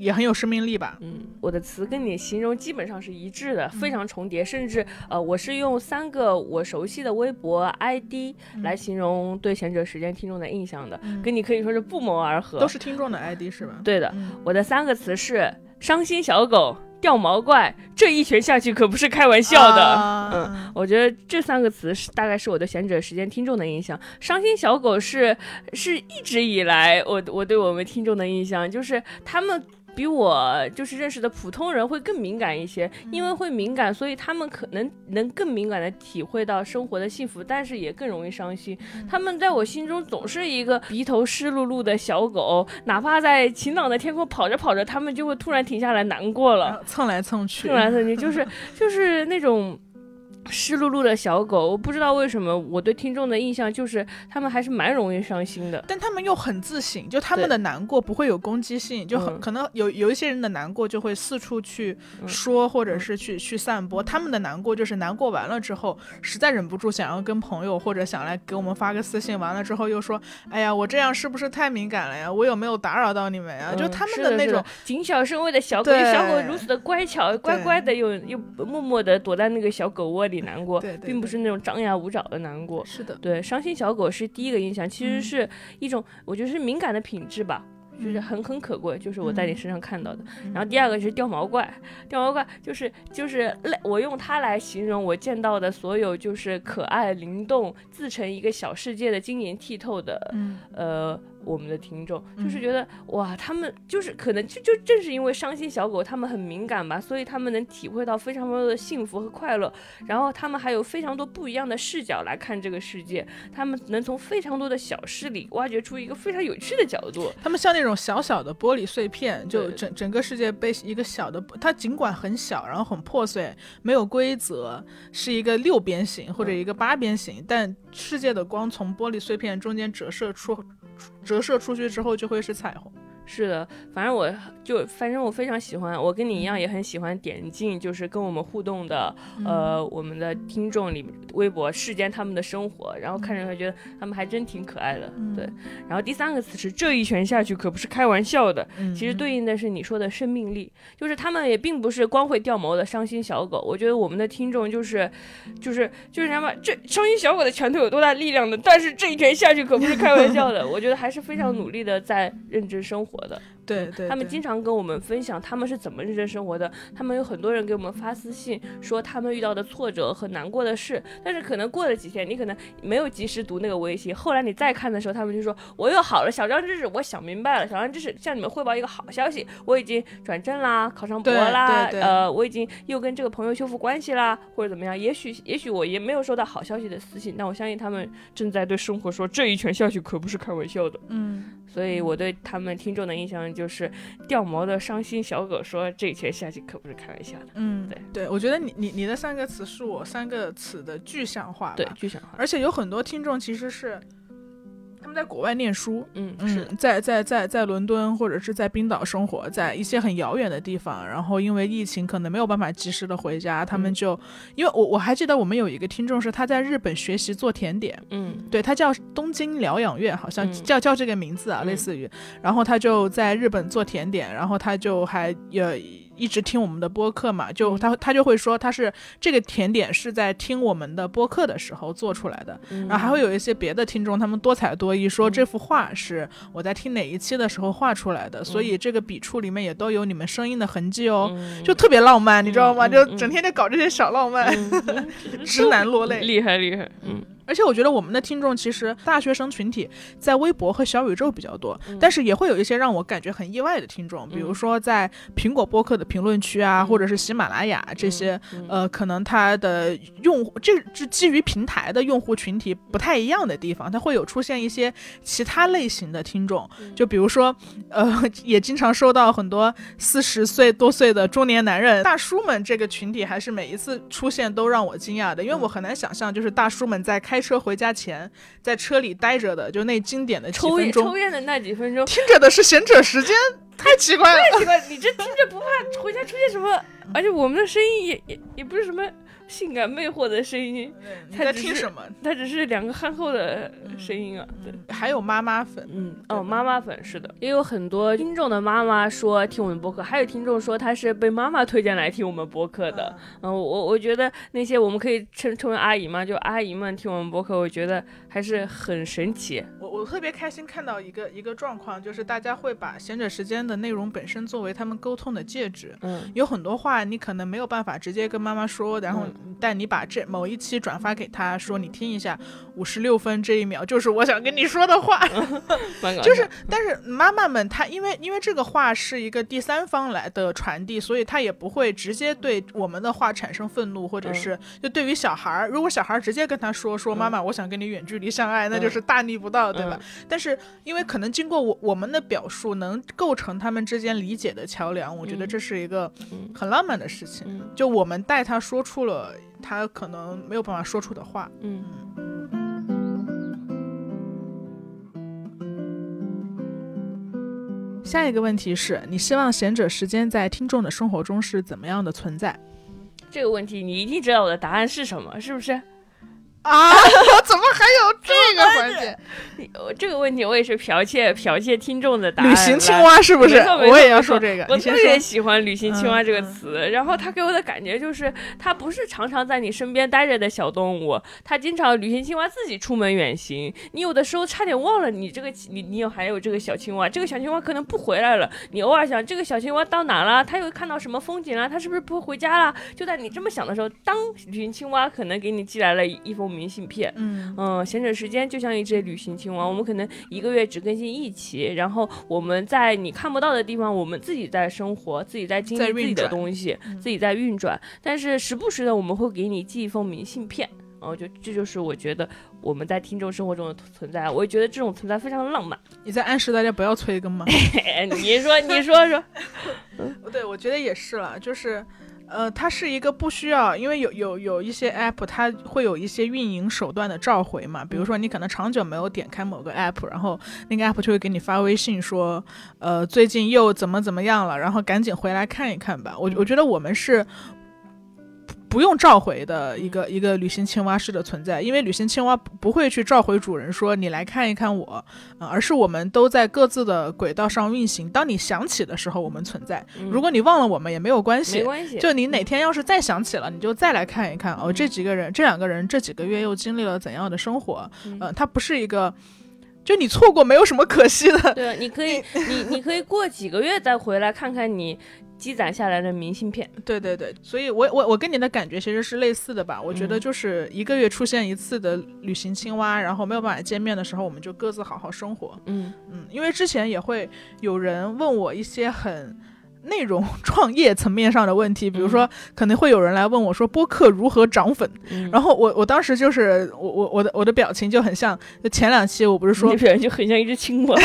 也很有生命力吧。嗯，我的词跟你形容基本上是一致的，非常重叠，甚至呃，我是用三个我熟悉的微博 I D 来形容对闲者时间听众的印象的，嗯、跟你可以说是不谋而合，都是听众的 I D 是吧？对的，嗯、我的三个词是伤心小狗、掉毛怪，这一拳下去可不是开玩笑的。啊、嗯，我觉得这三个词是大概是我对闲者时间听众的印象。伤心小狗是是一直以来我我对我们听众的印象，就是他们。比我就是认识的普通人会更敏感一些，因为会敏感，所以他们可能能更敏感地体会到生活的幸福，但是也更容易伤心。他们在我心中总是一个鼻头湿漉漉的小狗，哪怕在晴朗的天空跑着跑着，他们就会突然停下来难过了，蹭来蹭去，蹭来蹭去，就是就是那种。湿漉漉的小狗，我不知道为什么我对听众的印象就是他们还是蛮容易伤心的，但他们又很自省，就他们的难过不会有攻击性，就很、嗯、可能有有一些人的难过就会四处去说，或者是去、嗯、去散播，他们的难过就是难过完了之后实在忍不住想要跟朋友或者想来给我们发个私信，完了之后又说哎呀我这样是不是太敏感了呀，我有没有打扰到你们呀、啊嗯、就他们的那种谨小慎微的小狗，小狗如此的乖巧乖乖的，又又默默的躲在那个小狗窝里难过，对对对，并不是那种张牙舞爪的难过。是的，对，伤心小狗是第一个印象，其实是一种、嗯、我觉得是敏感的品质吧，就是很很可贵，就是我在你身上看到的、嗯、然后第二个是掉毛怪，掉毛怪就是就是我用它来形容我见到的所有就是可爱灵动自成一个小世界的晶莹剔透的、嗯、呃我们的听众，就是觉得、嗯、哇他们就是可能就就正是因为伤心小狗他们很敏感吧，所以他们能体会到非常多的幸福和快乐，然后他们还有非常多不一样的视角来看这个世界，他们能从非常多的小事里挖掘出一个非常有趣的角度，他们像那种小小的玻璃碎片，就整整个世界被一个小的，它尽管很小然后很破碎没有规则，是一个六边形或者一个八边形、嗯、但世界的光从玻璃碎片中间折射出折射出去之后就会是彩虹。是的，反正我就反正我非常喜欢，我跟你一样也很喜欢点进就是跟我们互动的、嗯、呃我们的听众里微博世间他们的生活，然后看着他觉得他们还真挺可爱的、嗯、对。然后第三个词是这一拳下去可不是开玩笑的、嗯、其实对应的是你说的生命力，就是他们也并不是光会掉毛的伤心小狗，我觉得我们的听众就是就是就是什么这伤心小狗的拳头有多大力量的，但是这一拳下去可不是开玩笑的我觉得还是非常努力的在认真生活。对 对, 对，他们经常跟我们分享他们是怎么认真生活的，他们有很多人给我们发私信说他们遇到的挫折和难过的事，但是可能过了几天你可能没有及时读那个微信，后来你再看的时候他们就说我又好了，小张知识我想明白了，小张知识向你们汇报一个好消息，我已经转正啦，考上博啦，对对对呃，我已经又跟这个朋友修复关系啦，或者怎么样，也许也许我也没有收到好消息的私信，但我相信他们正在对生活说这一拳下去可不是开玩笑的。嗯，所以我对他们听众的印象就是掉毛的伤心小狗说这一切下去可不是开玩笑的。嗯，对对，我觉得你你你的三个词是我三个词的具象化吧，对，具象化。而且有很多听众其实是他们在国外念书，嗯，是嗯在在在在伦敦或者是在冰岛生活，在一些很遥远的地方，然后因为疫情可能没有办法及时的回家，他们就、嗯、因为我我还记得我们有一个听众是他在日本学习做甜点，嗯，对，他叫东京疗养院，好像、嗯、叫叫这个名字啊、嗯，类似于，然后他就在日本做甜点，然后他就还也一直听我们的播客嘛，就他他就会说他是这个甜点是在听我们的播客的时候做出来的、嗯、然后还会有一些别的听众他们多才多艺说这幅画是我在听哪一期的时候画出来的、嗯、所以这个笔触里面也都有你们声音的痕迹哦、嗯、就特别浪漫、嗯、你知道吗、嗯、就整天就搞这些小浪漫、嗯、直男落泪，厉害厉害。嗯，而且我觉得我们的听众其实大学生群体在微博和小宇宙比较多、嗯、但是也会有一些让我感觉很意外的听众，比如说在苹果播客的评论区啊、嗯、或者是喜马拉雅这些、嗯嗯、呃，可能它的用户这是基于平台的用户群体不太一样的地方，它会有出现一些其他类型的听众，就比如说呃，也经常收到很多四十岁多岁的中年男人大叔们，这个群体还是每一次出现都让我惊讶的，因为我很难想象就是大叔们在开开车回家前在车里待着的就那经典的几分钟抽烟的那几分钟听着的是闲者时间，太奇怪了，太奇怪了，你这听着不怕回家出现什么，而且我们的声音也 也, 也不是什么性感魅惑的声音，你在听什么，它只是两个憨厚的声音啊、嗯、对，还有妈妈粉，嗯，哦，妈妈粉，是的，也有很多听众的妈妈说听我们播客，还有听众说他是被妈妈推荐来听我们播客的、嗯嗯、我我觉得那些我们可以称称为阿姨嘛，就阿姨们听我们播客，我觉得还是很神奇。我我特别开心看到一个一个状况，就是大家会把闲者时间的内容本身作为他们沟通的介质，嗯，有很多话你可能没有办法直接跟妈妈说，然后、嗯，但你把这某一期转发给他说你听一下，五十六分这一秒就是我想跟你说的话就是但是妈妈们她因为因为这个话是一个第三方来的传递，所以她也不会直接对我们的话产生愤怒，或者是就对于小孩，如果小孩直接跟他说说妈妈我想跟你远距离相爱，那就是大逆不道，对吧？的，但是因为可能经过我我们的表述能构成他们之间理解的桥梁，我觉得这是一个很浪漫的事情，嗯，就我们带他说出了他可能没有办法说出的话。嗯，下一个问题是，你希望贤者时间在听众的生活中是怎么样的存在？这个问题你一定知道我的答案是什么，是不是？啊，怎么还有这个环节？这个问题我也是剽窃剽窃听众的答案。旅行青蛙是不是？我也要说这个。我特别喜欢旅行青蛙这个词，嗯，然后它给我的感觉就是它不是常常在你身边待着的小动物，它经常旅行青蛙自己出门远行，你有的时候差点忘了你这个你你有还有这个小青蛙，这个小青蛙可能不回来了，你偶尔想这个小青蛙到哪了，它又看到什么风景了，它是不是不回家了，就在你这么想的时候，当旅行青蛙可能给你寄来了一封明信片。嗯嗯，闲着时间就像一只旅行青蛙，我们可能一个月只更新一期，然后我们在你看不到的地方，我们自己在生活，自己在经历自己的东西，自己在运转，嗯，但是时不时的我们会给你寄一封明信片。然后就这就是我觉得我们在听众生活中的存在，我也觉得这种存在非常浪漫。你在暗示大家不要催更吗？你说你说说。对，我觉得也是了，就是呃，它是一个不需要，因为有有有一些 app 它会有一些运营手段的召回嘛，比如说你可能长久没有点开某个 app， 然后那个 app 就会给你发微信说呃，最近又怎么怎么样了，然后赶紧回来看一看吧。我我觉得我们是不用召回的一个一个旅行青蛙式的存在，因为旅行青蛙不会去召回主人说你来看一看我，呃、而是我们都在各自的轨道上运行，当你想起的时候我们存在，嗯，如果你忘了我们也没有关系，没关系，就你哪天要是再想起了，嗯，你就再来看一看，哦，这几个人这两个人这几个月又经历了怎样的生活，嗯，呃，它不是一个就你错过没有什么可惜的。对，你可以你你可以过几个月再回来看看你积攒下来的明信片。对对对，所以我我我跟你的感觉其实是类似的吧，我觉得就是一个月出现一次的旅行青蛙，然后没有办法见面的时候我们就各自好好生活。嗯嗯，因为之前也会有人问我一些很内容创业层面上的问题，比如说可能会有人来问我说播客如何涨粉，嗯，然后我我当时就是我我我的我的表情就很像前两期我不是说你表情就很像一只青蛙，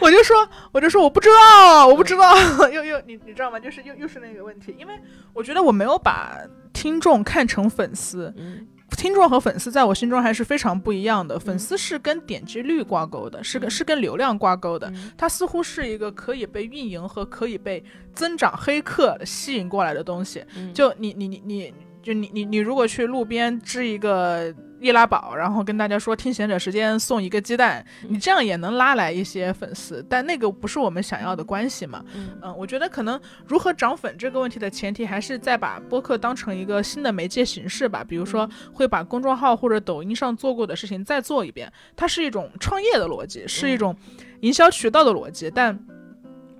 我就说我就说我不知道我不知道，嗯，又又你你知道吗？就是又又是那个问题，因为我觉得我没有把听众看成粉丝。嗯，听众和粉丝在我心中还是非常不一样的，粉丝是跟点击率挂钩的，是跟是跟流量挂钩的，它似乎是一个可以被运营和可以被增长黑客吸引过来的东西。就你你你你就你你你如果去路边支一个易拉宝，然后跟大家说听闲者时间送一个鸡蛋，你这样也能拉来一些粉丝，但那个不是我们想要的关系嘛。嗯，呃、我觉得可能如何涨粉这个问题的前提还是在把播客当成一个新的媒介形式吧，比如说会把公众号或者抖音上做过的事情再做一遍，它是一种创业的逻辑，是一种营销渠道的逻辑，但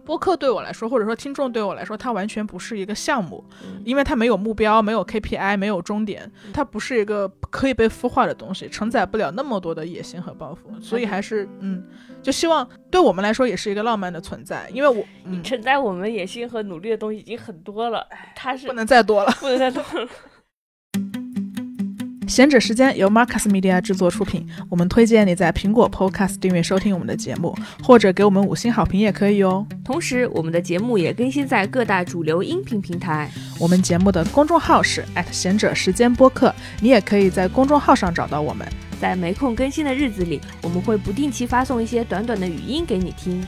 播客对我来说或者说听众对我来说它完全不是一个项目，因为它没有目标，没有 K P I， 没有终点，它不是一个可以被孵化的东西，承载不了那么多的野心和抱负，所以还是嗯，就希望对我们来说也是一个浪漫的存在，因为我你承载我们野心和努力的东西已经很多了，它是不能再多了不能再多了闲者时间由 Marcus Media 制作出品，我们推荐你在苹果 Podcast 订阅收听我们的节目，或者给我们五星好评也可以哦。同时我们的节目也更新在各大主流音频平台，我们节目的公众号是 at 闲者时间播客，你也可以在公众号上找到我们。在没空更新的日子里，我们会不定期发送一些短短的语音给你听。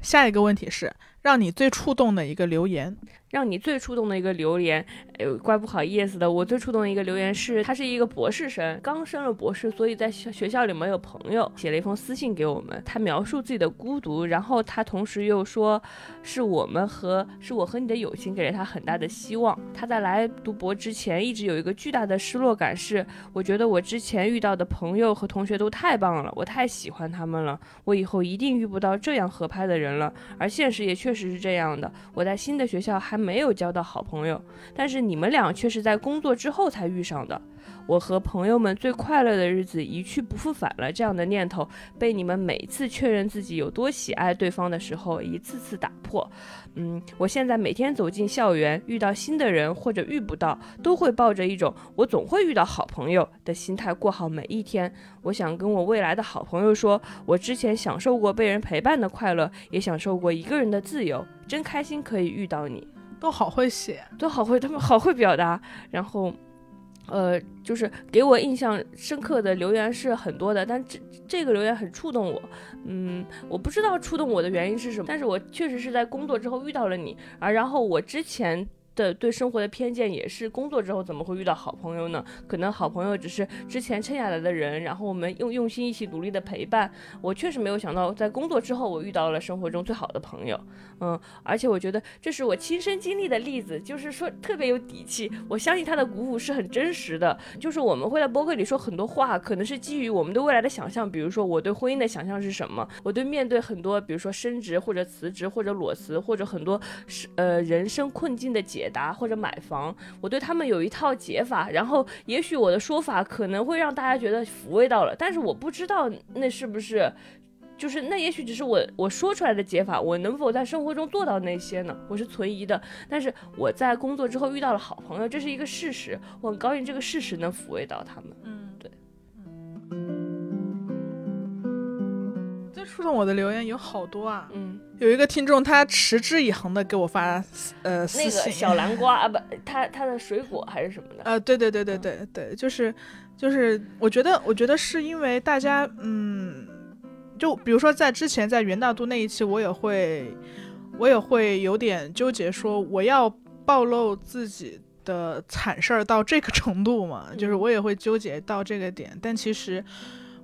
下一个问题是让你最触动的一个留言，让你最触动的一个留言，哎呦，怪不好意思的，我最触动的一个留言是，他是一个博士生，刚升了博士，所以在学校里没有朋友，写了一封私信给我们，他描述自己的孤独，然后他同时又说，是我们和是我和你的友情给了他很大的希望。他在来读博之前，一直有一个巨大的失落感，是我觉得我之前遇到的朋友和同学都太棒了，我太喜欢他们了，我以后一定遇不到这样合拍的人了，而现实也确实是这样的，我在新的学校还还没有交到好朋友，但是你们俩却是在工作之后才遇上的。我和朋友们最快乐的日子一去不复返了，这样的念头被你们每次确认自己有多喜爱对方的时候一次次打破。嗯，我现在每天走进校园，遇到新的人或者遇不到，都会抱着一种我总会遇到好朋友的心态过好每一天。我想跟我未来的好朋友说，我之前享受过被人陪伴的快乐，也享受过一个人的自由，真开心可以遇到你。都好会写，都好会，他们好会表达。然后呃，就是给我印象深刻的留言是很多的，但这这个留言很触动我。嗯，我不知道触动我的原因是什么，但是我确实是在工作之后遇到了你啊。然后我之前的对生活的偏见也是工作之后怎么会遇到好朋友呢？可能好朋友只是之前撑下来的人，然后我们用用心一起努力的陪伴。我确实没有想到在工作之后我遇到了生活中最好的朋友。嗯，而且我觉得这是我亲身经历的例子，就是说特别有底气。我相信他的鼓舞是很真实的，就是我们会在播客里说很多话，可能是基于我们对未来的想象，比如说我对婚姻的想象是什么，我对面对很多比如说升职或者辞职或者裸辞或者很多呃人生困境的解答或者买房，我对他们有一套解法，然后也许我的说法可能会让大家觉得抚慰到了，但是我不知道那是不是就是那也许只是我我说出来的解法，我能否在生活中做到那些呢？我是存疑的。但是我在工作之后遇到了好朋友，这是一个事实，我很高兴这个事实能抚慰到他们。嗯，对。最触动我的留言有好多啊。嗯，有一个听众他持之以恒的给我发呃私信，那个小南瓜啊，不，他他的水果还是什么的啊、呃？对对对对对对，就是就是，我觉得我觉得是因为大家嗯，就比如说在之前在元大都那一期，我也会我也会有点纠结，说我要暴露自己的惨事儿到这个程度嘛，就是我也会纠结到这个点，但其实。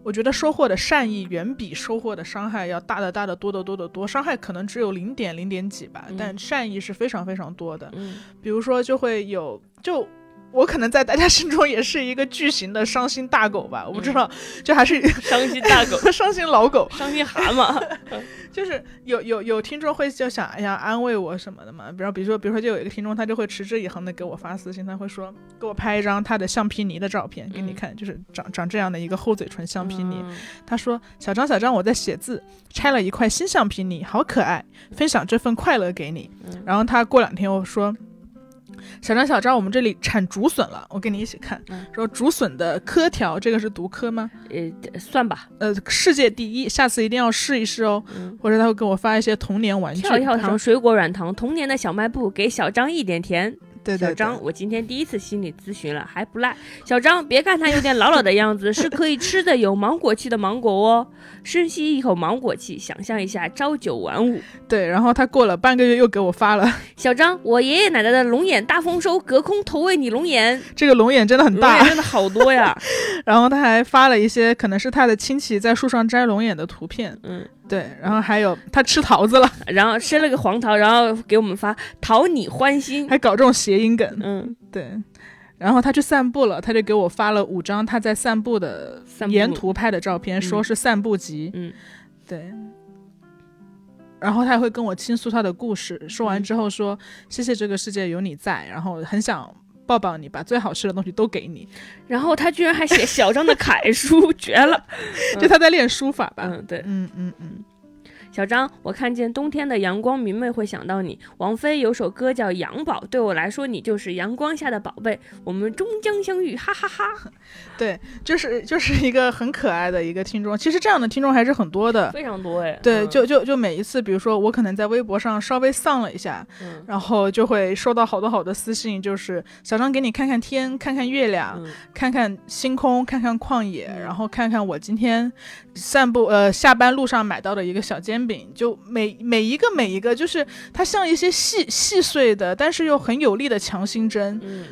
我觉得收获的善意远比收获的伤害要大的大的多的多的多，伤害可能只有零点零点几吧，但善意是非常非常多的。嗯，比如说就会有，就我可能在大家心中也是一个巨型的伤心大狗吧，我不知道，嗯，就还是伤心大狗、伤心老狗、伤心蛤蟆，就是有有有听众会就想哎呀安慰我什么的嘛，比如比如说比如说就有一个听众他就会持之以恒的给我发私信，他会说给我拍一张他的橡皮泥的照片给你看，嗯，就是长长这样的一个厚嘴唇橡皮泥，嗯，他说小张小张我在写字，拆了一块新橡皮泥，好可爱，分享这份快乐给你。嗯，然后他过两天我说小张小张我们这里产竹笋了，我跟你一起看，嗯，说竹笋的科条，这个是读科吗？呃，算吧，呃，世界第一，下次一定要试一试哦。嗯，或者他会给我发一些童年玩具，跳跳糖、水果软糖、童年的小卖部，给小张一点甜。对对对，小张我今天第一次心理咨询了，还不赖。小张别看他有点老老的样子，是可以吃的，有芒果气的芒果哦，深吸一口芒果气，想象一下朝九晚五。对，然后他过了半个月又给我发了，小张我爷爷奶奶的龙眼大丰收，隔空投喂你龙眼，这个龙眼真的很大，龙眼真的好多呀。然后他还发了一些可能是他的亲戚在树上摘龙眼的图片。嗯，对，然后还有他吃桃子了，然后吃了个黄桃，然后给我们发讨你欢心，还搞这种谐音梗。嗯，对，然后他去散步了，他就给我发了五张他在散步的沿途拍的照片，说是散步集。嗯，对，然后他会跟我倾诉他的故事，说完之后说，嗯，谢谢这个世界有你在，然后很想抱抱你，把最好吃的东西都给你。然后他居然还写小张的楷书，绝了，就他在练书法吧。嗯，对，嗯嗯嗯。小张我看见冬天的阳光明媚会想到你，王菲有首歌叫阳宝，对我来说你就是阳光下的宝贝，我们终将相遇，哈哈哈哈。对，就是就是一个很可爱的一个听众，其实这样的听众还是很多的，非常多。哎，对，嗯，就就就每一次比如说我可能在微博上稍微丧了一下，嗯，然后就会收到好多好多私信，就是小张给你看看天，看看月亮，嗯，看看星空，看看旷野，嗯，然后看看我今天散步呃下班路上买到的一个小煎饼，就每每一个每一个，就是它像一些细细碎的，但是又很有力的强心针。嗯，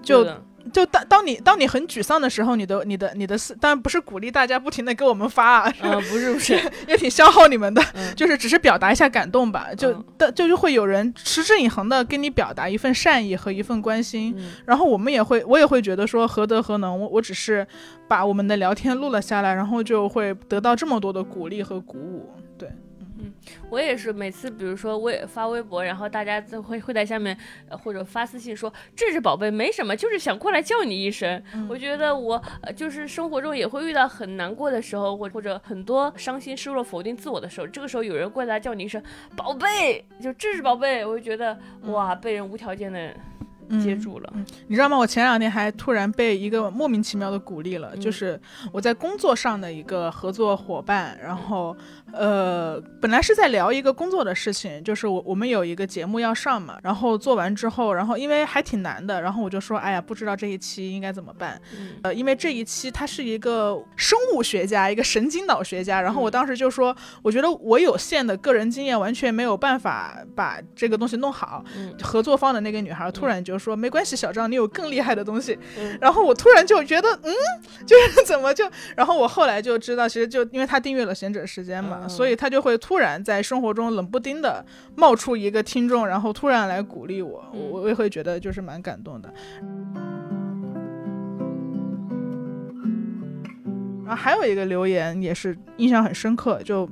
就就当当你当你很沮丧的时候，你的你的你的当然不是鼓励大家不停的给我们发啊，嗯，不是不是，也挺消耗你们的，嗯，就是只是表达一下感动吧。就，嗯，就就会有人持之以恒的跟你表达一份善意和一份关心，嗯，然后我们也会我也会觉得说何德何能，我我只是把我们的聊天录了下来，然后就会得到这么多的鼓励和鼓舞。对。嗯，我也是每次比如说微发微博，然后大家就会会在下面、呃、或者发私信说这只宝贝没什么，就是想过来叫你一声、嗯、我觉得我、呃、就是生活中也会遇到很难过的时候，或者很多伤心失落否定自我的时候，这个时候有人过来叫你一声宝贝，就这只宝贝，我就觉得哇，被人无条件的接住了、嗯、你知道吗？我前两天还突然被一个莫名其妙的鼓励了、嗯、就是我在工作上的一个合作伙伴，然后呃，本来是在聊一个工作的事情，就是我我们有一个节目要上嘛，然后做完之后，然后因为还挺难的，然后我就说哎呀不知道这一期应该怎么办、嗯、呃，因为这一期他是一个生物学家，一个神经脑学家，然后我当时就说、嗯、我觉得我有限的个人经验完全没有办法把这个东西弄好、嗯、合作方的那个女孩突然就说没关系小张，你有更厉害的东西、嗯、然后我突然就觉得嗯就是怎么就，然后我后来就知道其实就因为他订阅了闲者时间嘛、嗯、所以他就会突然在生活中冷不丁的冒出一个听众，然后突然来鼓励我，我也会觉得就是蛮感动的、嗯、然后还有一个留言也是印象很深刻，就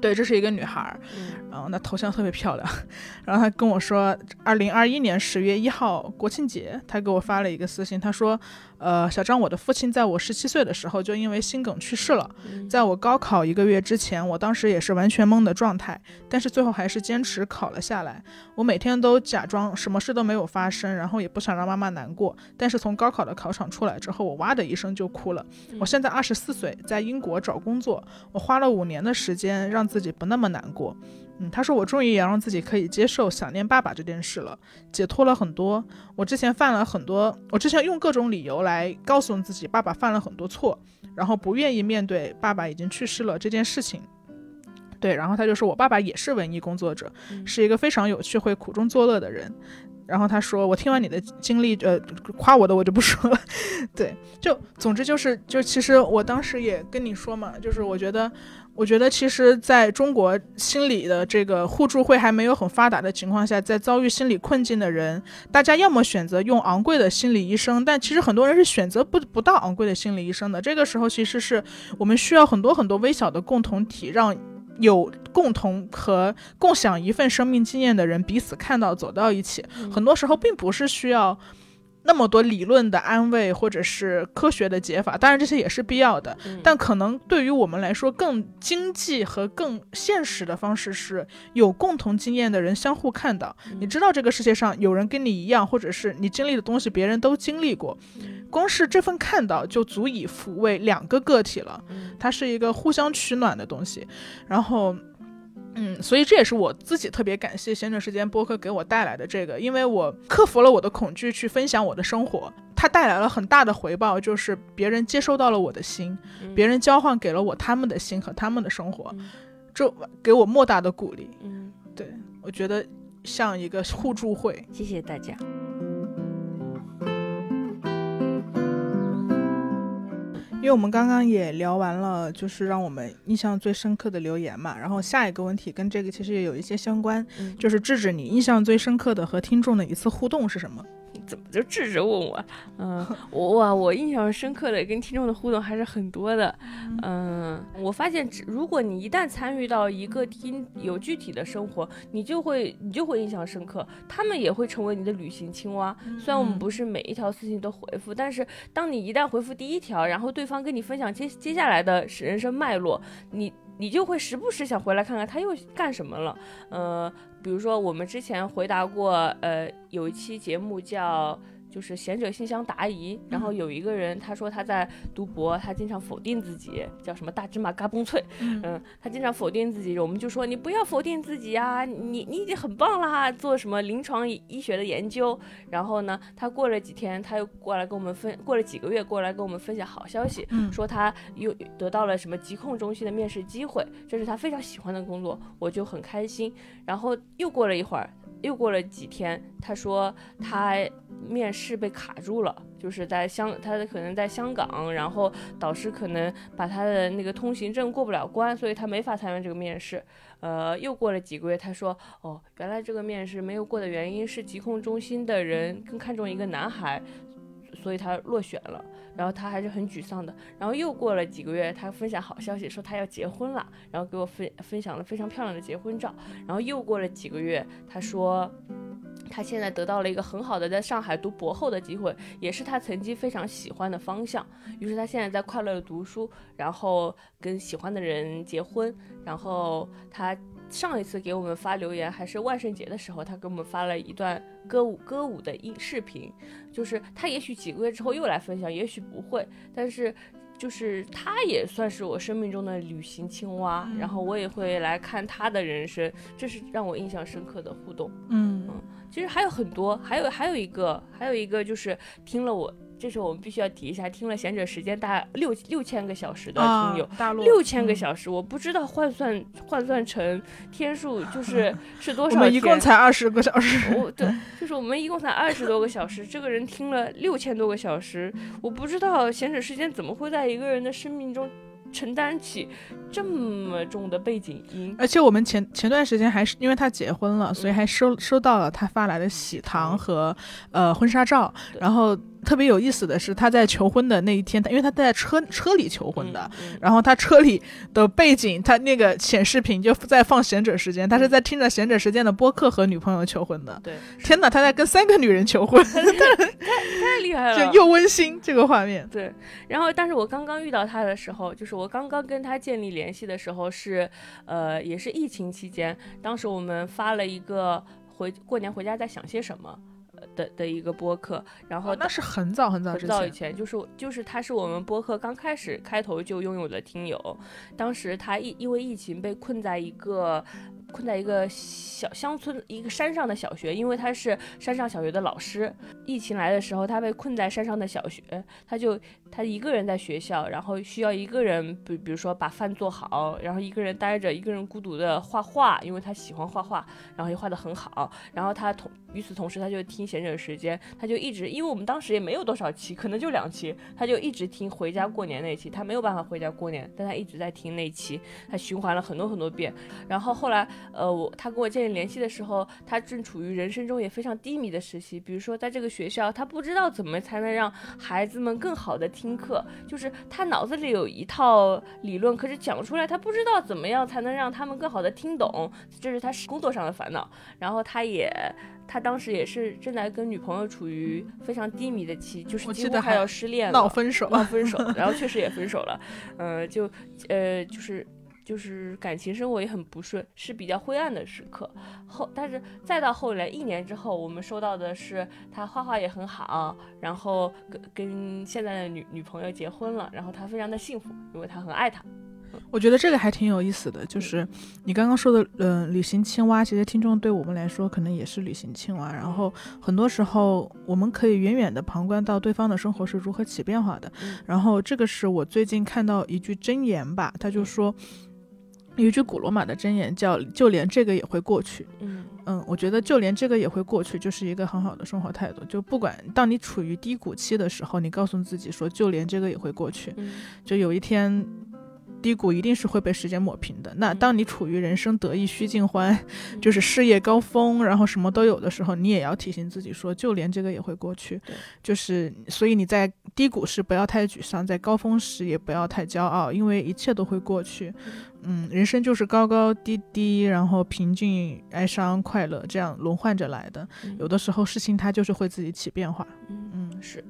对，这是一个女孩、嗯、然后她头像特别漂亮，然后她跟我说二零二一年十月一号国庆节她给我发了一个私信，她说呃，小张，我的父亲在我十七岁的时候就因为心梗去世了，在我高考一个月之前，我当时也是完全懵的状态，但是最后还是坚持考了下来，我每天都假装什么事都没有发生，然后也不想让妈妈难过，但是从高考的考场出来之后，我哇的一声就哭了。我现在二十四岁，在英国找工作，我花了五年的时间让自己不那么难过。嗯，他说我终于也让自己可以接受想念爸爸这件事了，解脱了很多。我之前犯了很多，我之前用各种理由来告诉自己爸爸犯了很多错，然后不愿意面对爸爸已经去世了这件事情。对，然后他就说我爸爸也是文艺工作者，是一个非常有趣会苦中作乐的人。然后他说我听完你的经历，呃，夸我的我就不说了。对，就总之就是就其实我当时也跟你说嘛，就是我觉得我觉得其实在中国心理的这个互助会还没有很发达的情况下，在遭遇心理困境的人，大家要么选择用昂贵的心理医生，但其实很多人是选择不不到昂贵的心理医生的。这个时候其实是我们需要很多很多微小的共同体，让有共同和共享一份生命经验的人彼此看到走到一起。很多时候并不是需要那么多理论的安慰或者是科学的解法，当然这些也是必要的，但可能对于我们来说更经济和更现实的方式是有共同经验的人相互看到，你知道这个世界上有人跟你一样，或者是你经历的东西别人都经历过，光是这份看到就足以抚慰两个个体了，它是一个互相取暖的东西。然后嗯，所以这也是我自己特别感谢闲者时间播客给我带来的这个，因为我克服了我的恐惧去分享我的生活，它带来了很大的回报，就是别人接收到了我的心，别人交换给了我他们的心和他们的生活，这给我莫大的鼓励。对，我觉得像一个互助会。谢谢大家。因为我们刚刚也聊完了就是让我们印象最深刻的留言嘛，然后下一个问题跟这个其实也有一些相关、嗯、就是智智，你印象最深刻的和听众的一次互动是什么？怎么就智智问我？嗯，我哇，我印象深刻的跟听众的互动还是很多的。嗯，我发现如果你一旦参与到一个听有具体的生活，你就会你就会印象深刻，他们也会成为你的旅行青蛙。虽然我们不是每一条私信都回复，但是当你一旦回复第一条，然后对方跟你分享接接下来的人生脉络，你你就会时不时想回来看看他又干什么了。呃，比如说我们之前回答过，呃，有一期节目叫就是闲者信箱答疑，然后有一个人他说他在读博，他经常否定自己，叫什么大芝麻嘎嘣脆，嗯，他经常否定自己，我们就说你不要否定自己啊，你你已经很棒啦，做什么临床医学的研究。然后呢，他过了几天他又过来跟我们分，过了几个月过来跟我们分享好消息，说他又得到了什么疾控中心的面试机会，这是他非常喜欢的工作，我就很开心。然后又过了一会儿，又过了几天，他说他面试被卡住了，就是在香，他可能在香港，然后导师可能把他的那个通行证过不了关，所以他没法参与这个面试。呃，又过了几个月，他说哦，原来这个面试没有过的原因是疾控中心的人更看重一个男孩，所以他落选了，然后他还是很沮丧的。然后又过了几个月，他分享好消息说他要结婚了，然后给我 分, 分享了非常漂亮的结婚照。然后又过了几个月，他说他现在得到了一个很好的在上海读博后的机会，也是他曾经非常喜欢的方向，于是他现在在快乐的读书，然后跟喜欢的人结婚。然后他上一次给我们发留言还是万圣节的时候，他给我们发了一段歌舞歌舞的音视频，就是他也许几个月之后又来分享，也许不会，但是就是他也算是我生命中的旅行青蛙，嗯，然后我也会来看他的人生，这是让我印象深刻的互动。 嗯, 嗯其实还有很多，还有还有一个还有一个就是听了我，这时候我们必须要提一下，听了闲者时间大六六千个小时的听友，啊，大陆六千个小时，嗯，我不知道换算换算成天数就是是多少天。我们一共才二十个小时，哦，对，就是我们一共才二十多个小时，这个人听了六千多个小时，我不知道闲者时间怎么会在一个人的生命中承担起这么重的背景音。而且我们前前段时间还是因为他结婚了，所以还收收到了他发来的喜糖和，嗯，呃婚纱照。然后特别有意思的是，他在求婚的那一天，因为他在车车里求婚的，嗯嗯，然后他车里的背景，他那个显示屏就在放闲者时间，他是在听着闲者时间的播客和女朋友求婚的。对，天哪，他在跟三个女人求婚，太太厉害了，就又温馨这个画面。对，然后但是我刚刚遇到他的时候，就是我刚刚跟他建立联系的时候是，呃，也是疫情期间，当时我们发了一个回过年回家在想些什么。的, 的一个播客，然后，哦，那是很早很早之前，很早以前，就是就是他是我们播客刚开始开头就拥有的听友。当时他因为疫情被困在一个困在一个小乡村一个山上的小学，因为他是山上小学的老师。疫情来的时候，他被困在山上的小学，他就他一个人在学校，然后需要一个人，比比如说把饭做好，然后一个人待着，一个人孤独的画画，因为他喜欢画画，然后也画得很好。然后他同与此同时，他就听闲着时间，他就一直，因为我们当时也没有多少期，可能就两期，他就一直听回家过年那期。他没有办法回家过年，但他一直在听那期，他循环了很多很多遍。然后后来呃我他跟我建立联系的时候，他正处于人生中也非常低迷的时期，比如说在这个学校他不知道怎么才能让孩子们更好的听课，就是他脑子里有一套理论，可是讲出来他不知道怎么样才能让他们更好的听懂，这是他工作上的烦恼。然后他也他当时也是正在跟女朋友处于非常低迷的期，就是几乎还要失恋了，闹分手闹分手然后确实也分手了，呃就呃就是就是感情生活也很不顺，是比较灰暗的时刻。后但是再到后来一年之后，我们收到的是他画画也很好，然后跟跟现在的女女朋友结婚了，然后他非常的幸福，因为他很爱他。我觉得这个还挺有意思的，就是你刚刚说的，嗯、呃，旅行青蛙，其实听众对我们来说可能也是旅行青蛙。然后很多时候我们可以远远的旁观到对方的生活是如何起变化的。然后这个是我最近看到一句箴言吧，他就说有一句古罗马的箴言叫“就连这个也会过去”。嗯。嗯，我觉得就连这个也会过去，就是一个很好的生活态度。就不管当你处于低谷期的时候，你告诉自己说“就连这个也会过去”，嗯，就有一天。低谷一定是会被时间抹平的。那当你处于人生得意须尽欢，嗯，就是事业高峰，然后什么都有的时候，你也要提醒自己说，就连这个也会过去。就是所以你在低谷时不要太沮丧，在高峰时也不要太骄傲，因为一切都会过去。嗯，人生就是高高低低，然后平静、哀伤、快乐，这样轮换着来的。嗯，有的时候事情它就是会自己起变化。嗯，嗯是。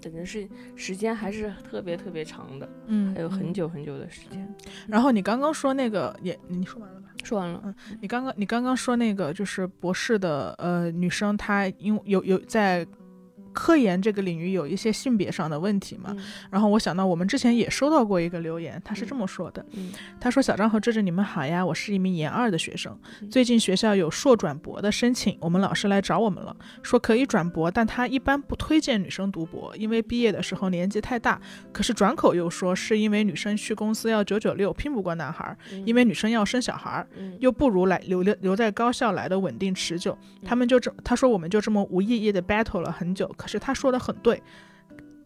等于是时间还是特别特别长的，嗯，还有很久很久的时间。然后你刚刚说那个也，你说完了吧？说完了。嗯，你刚刚你刚刚说那个就是博士的呃女生，她因有有在科研这个领域有一些性别上的问题嘛，嗯，然后我想到我们之前也收到过一个留言，他是这么说的，嗯嗯，他说小张和芝芝你们好呀，我是一名研二的学生，嗯，最近学校有硕转博的申请，我们老师来找我们了，说可以转博，但他一般不推荐女生读博，因为毕业的时候年纪太大，可是转口又说是因为女生去公司要九九六拼不过男孩，嗯，因为女生要生小孩，嗯，又不如来 留, 留在高校来的稳定持久，嗯，他们就这他说我们就这么无意义的 battle 了很久，是他说的很对，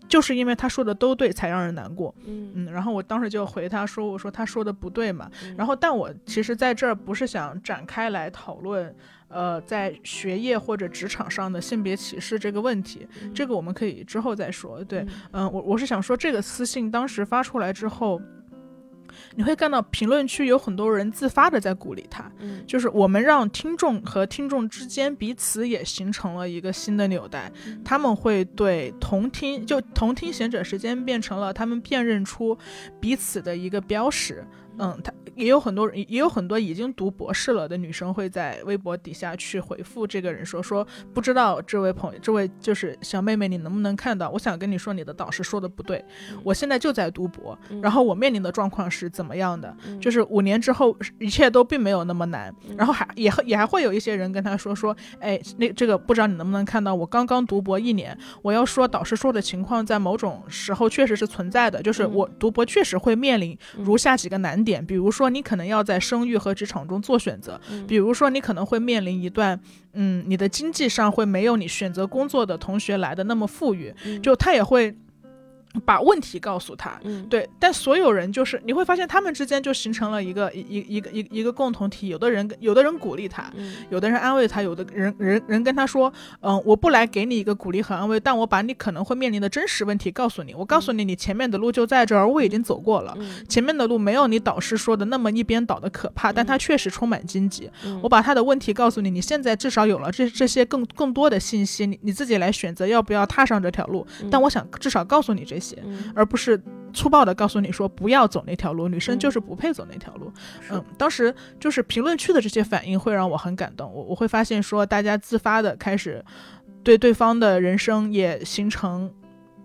就是因为他说的都对才让人难过。 嗯, 嗯然后我当时就回他说，我说他说的不对嘛，嗯，然后但我其实在这儿不是想展开来讨论呃，在学业或者职场上的性别歧视这个问题，这个我们可以之后再说。对，嗯，呃、我我是想说，这个私信当时发出来之后，你会看到评论区有很多人自发的在鼓励他，嗯，就是我们让听众和听众之间彼此也形成了一个新的纽带，嗯，他们会对同听就同听贤者时间变成了他们辨认出彼此的一个标识。嗯，他也有很多也有很多已经读博士了的女生会在微博底下去回复这个人说说不知道这位朋友这位就是小妹妹你能不能看到，我想跟你说你的导师说的不对，我现在就在读博，然后我面临的状况是怎么样的，就是五年之后一切都并没有那么难。然后还也也还会有一些人跟他说说哎，那这个不知道你能不能看到，我刚刚读博一年，我要说导师说的情况在某种时候确实是存在的，就是我读博确实会面临如下几个难点，比如说你可能要在生育和职场中做选择，嗯，比如说你可能会面临一段嗯，你的经济上会没有你选择工作的同学来的那么富裕，嗯，就他也会把问题告诉他，嗯，对，但所有人就是你会发现他们之间就形成了一个一一个一个一个共同体，有的人有的人鼓励他，嗯，有的人安慰他，有的人人人跟他说，嗯，我不来给你一个鼓励和安慰，但我把你可能会面临的真实问题告诉你，我告诉你，嗯，你前面的路就在这儿，我已经走过了，嗯，前面的路没有你导师说的那么一边倒的可怕，但它确实充满荆棘，嗯，我把他的问题告诉你，你现在至少有了这这些更更多的信息，你你自己来选择要不要踏上这条路，嗯，但我想至少告诉你这些，嗯，而不是粗暴的告诉你说不要走那条路，女生就是不配走那条路。 嗯, 嗯，当时就是评论区的这些反应会让我很感动，我我会发现说大家自发的开始对对方的人生也形成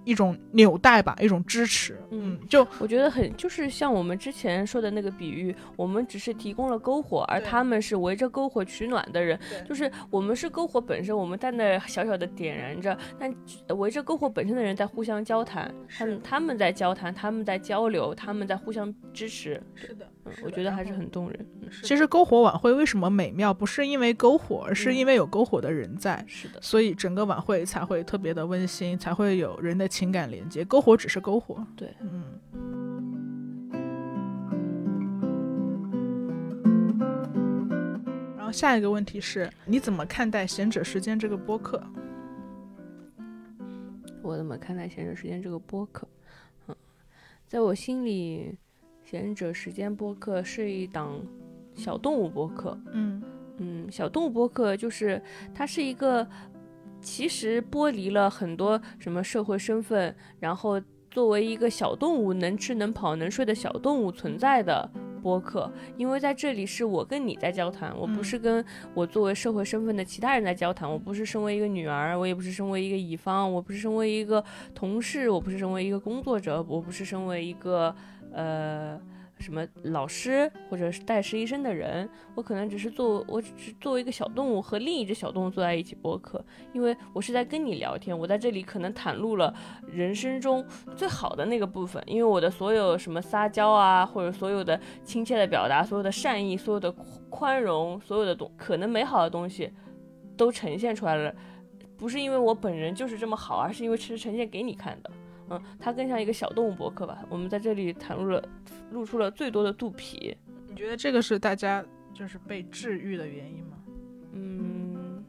一种纽带吧，一种支持。嗯，就我觉得很就是像我们之前说的那个比喻，我们只是提供了篝火，而他们是围着篝火取暖的人，就是我们是篝火本身，我们在那小小的点燃着，但围着篝火本身的人在互相交谈，他们他们在交谈，他们在交流，他们在互相支持。是的，嗯，我觉得还是很动人。其实篝火晚会为什么美妙，不是因为篝火，而是因为有篝火的人在，嗯，是的，所以整个晚会才会特别的温馨，才会有人的情感连接，篝火只是篝火。对，嗯。然后下一个问题是，你怎么看待贤者时间这个播客？我怎么看待贤者时间这个播客？嗯，在我心里，贤者时间播客是一档小动物播客。嗯嗯，小动物播客就是它是一个。其实剥离了很多什么社会身份，然后作为一个小动物，能吃能跑能睡的小动物存在的播客，因为在这里是我跟你在交谈，我不是跟我作为社会身份的其他人在交谈，我不是身为一个女儿，我也不是身为一个乙方，我不是身为一个同事，我不是身为一个工作者，我不是身为一个呃什么老师或者是带实习生的人，我可能只是做我只是作为一个小动物和另一只小动物坐在一起播客，因为我是在跟你聊天，我在这里可能袒露了人生中最好的那个部分，因为我的所有什么撒娇啊，或者所有的亲切的表达，所有的善意，所有的宽容，所有的可能美好的东西都呈现出来了，不是因为我本人就是这么好，而是因为是呈现给你看的。嗯，它更像一个小动物博客吧，我们在这里袒露了露出了最多的肚皮。你觉得这个是大家就是被治愈的原因吗？嗯，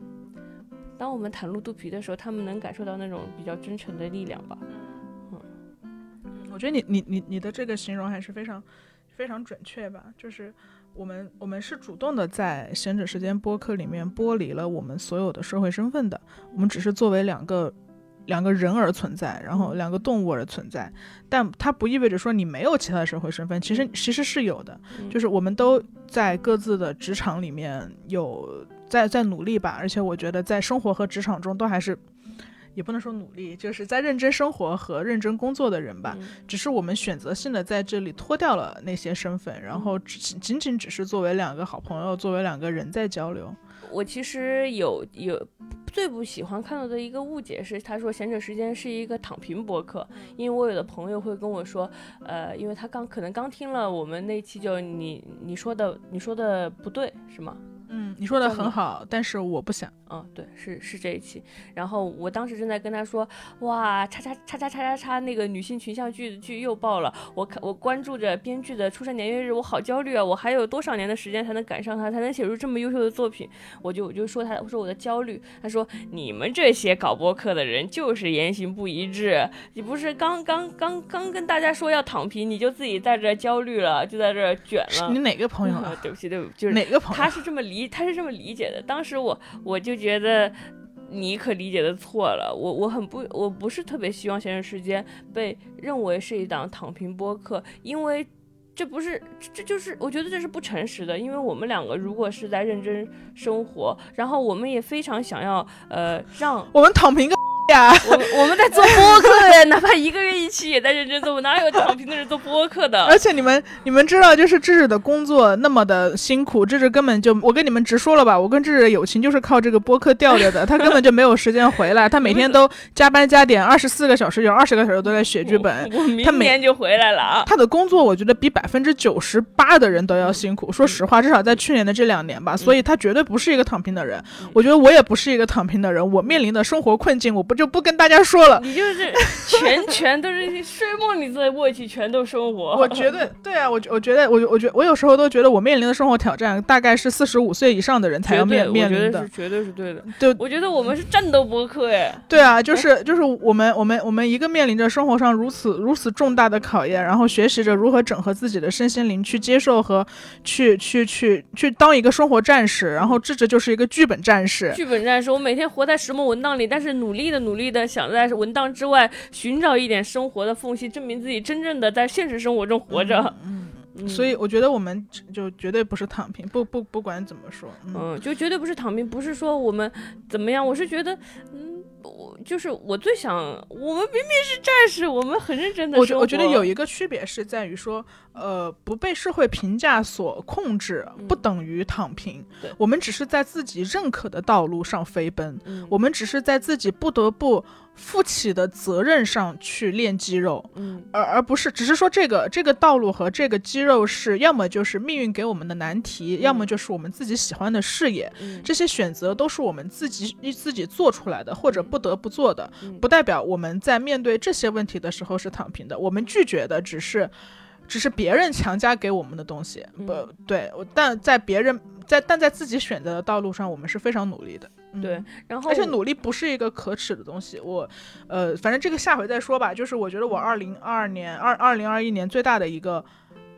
当我们袒露肚皮的时候，他们能感受到那种比较真诚的力量吧。嗯，我觉得你你你你的这个形容还是非常非常准确吧，就是我们我们是主动的在贤者时间播客里面剥离了我们所有的社会身份的，我们只是作为两个两个人而存在，然后两个动物而存在，但它不意味着说你没有其他的社会身份，其实其实是有的，就是我们都在各自的职场里面有在在努力吧，而且我觉得在生活和职场中都还是也不能说努力，就是在认真生活和认真工作的人吧，嗯，只是我们选择性的在这里脱掉了那些身份，然后仅仅只是作为两个好朋友，作为两个人在交流。我其实有有最不喜欢看到的一个误解是，他说闲着时间是一个躺平博客，因为我有的朋友会跟我说，呃，因为他刚可能刚听了我们那期，就你你说的你说的不对是吗？嗯，你说的很好，但是我不想。嗯，对，是是这一期。然后我当时正在跟他说，哇，叉叉叉叉叉叉叉，那个女性群像剧剧又爆了。我我关注着编剧的出生年月日，我好焦虑啊！我还有多少年的时间才能赶上他，才能写出这么优秀的作品？我就我就说他，我说我的焦虑。他说你们这些搞播客的人就是言行不一致，你不是刚刚刚刚跟大家说要躺平，你就自己在这焦虑了，就在这卷了。你哪个朋友啊？嗯、对不起，对不起，就是哪个朋友？他是这么理，他是这么理解的。当时我我就觉得。你可理解的错了，我我很不我不是特别希望闲人时间被认为是一档躺平播客，因为这不是这这就是我觉得这是不诚实的，因为我们两个如果是在认真生活，然后我们也非常想要呃让我们躺平个呀，我我们在做播客呀，哪怕一个月一期也在认真做，我哪有躺平的人做播客的？而且你们你们知道，就是智智的工作那么的辛苦，智智根本就我跟你们直说了吧，我跟智智的友情就是靠这个播客掉掉的，他根本就没有时间回来，他每天都加班加点，二十四个小时有二十个小时都在写剧本。我, 我明年就回来了啊！他的工作我觉得比百分之九十八的人都要辛苦，说实话，至少在去年的这两年吧，所以他绝对不是一个躺平的人。我觉得我也不是一个躺平的人，我面临的生活困境，我不。就不跟大家说了，你就是全全都是睡梦里在过去，全都生活。我觉得对啊，我我觉得我我觉得我有时候都觉得我面临的生活挑战，大概是四十五岁以上的人才要面面临的，绝对是对的。对，我觉得我们是战斗播客哎。对啊，就是就是我们我们我们一个面临着生活上如此如此重大的考验，然后学习着如何整合自己的身心灵，去接受和去去去去当一个生活战士，然后智智就是一个剧本战士。剧本战士，我每天活在石墨文档里，但是努力的努。努力的想在文档之外寻找一点生活的缝隙，证明自己真正的在现实生活中活着。嗯，嗯所以我觉得我们就绝对不是躺平，不不不管怎么说，嗯，嗯就绝对不是躺平，不是说我们怎么样，我是觉得，嗯，我就是我最想，我们明明是战士，我们很认真的生活。我我觉得有一个区别是在于说。呃，不被社会评价所控制，不等于躺平。嗯、我们只是在自己认可的道路上飞奔，嗯、我们只是在自己不得不负起的责任上去练肌肉，嗯、而而不是只是说这个这个道路和这个肌肉是要么就是命运给我们的难题，嗯、要么就是我们自己喜欢的事业。嗯、这些选择都是我们自己自己做出来的，或者不得不做的，嗯、不代表我们在面对这些问题的时候是躺平的。我们拒绝的只是。只是别人强加给我们的东西，不对，但在别人在但在自己选择的道路上，我们是非常努力的。嗯、对，然后而且努力不是一个可耻的东西。我，呃，反正这个下回再说吧。就是我觉得我二零二二年、二二零二一年最大的一个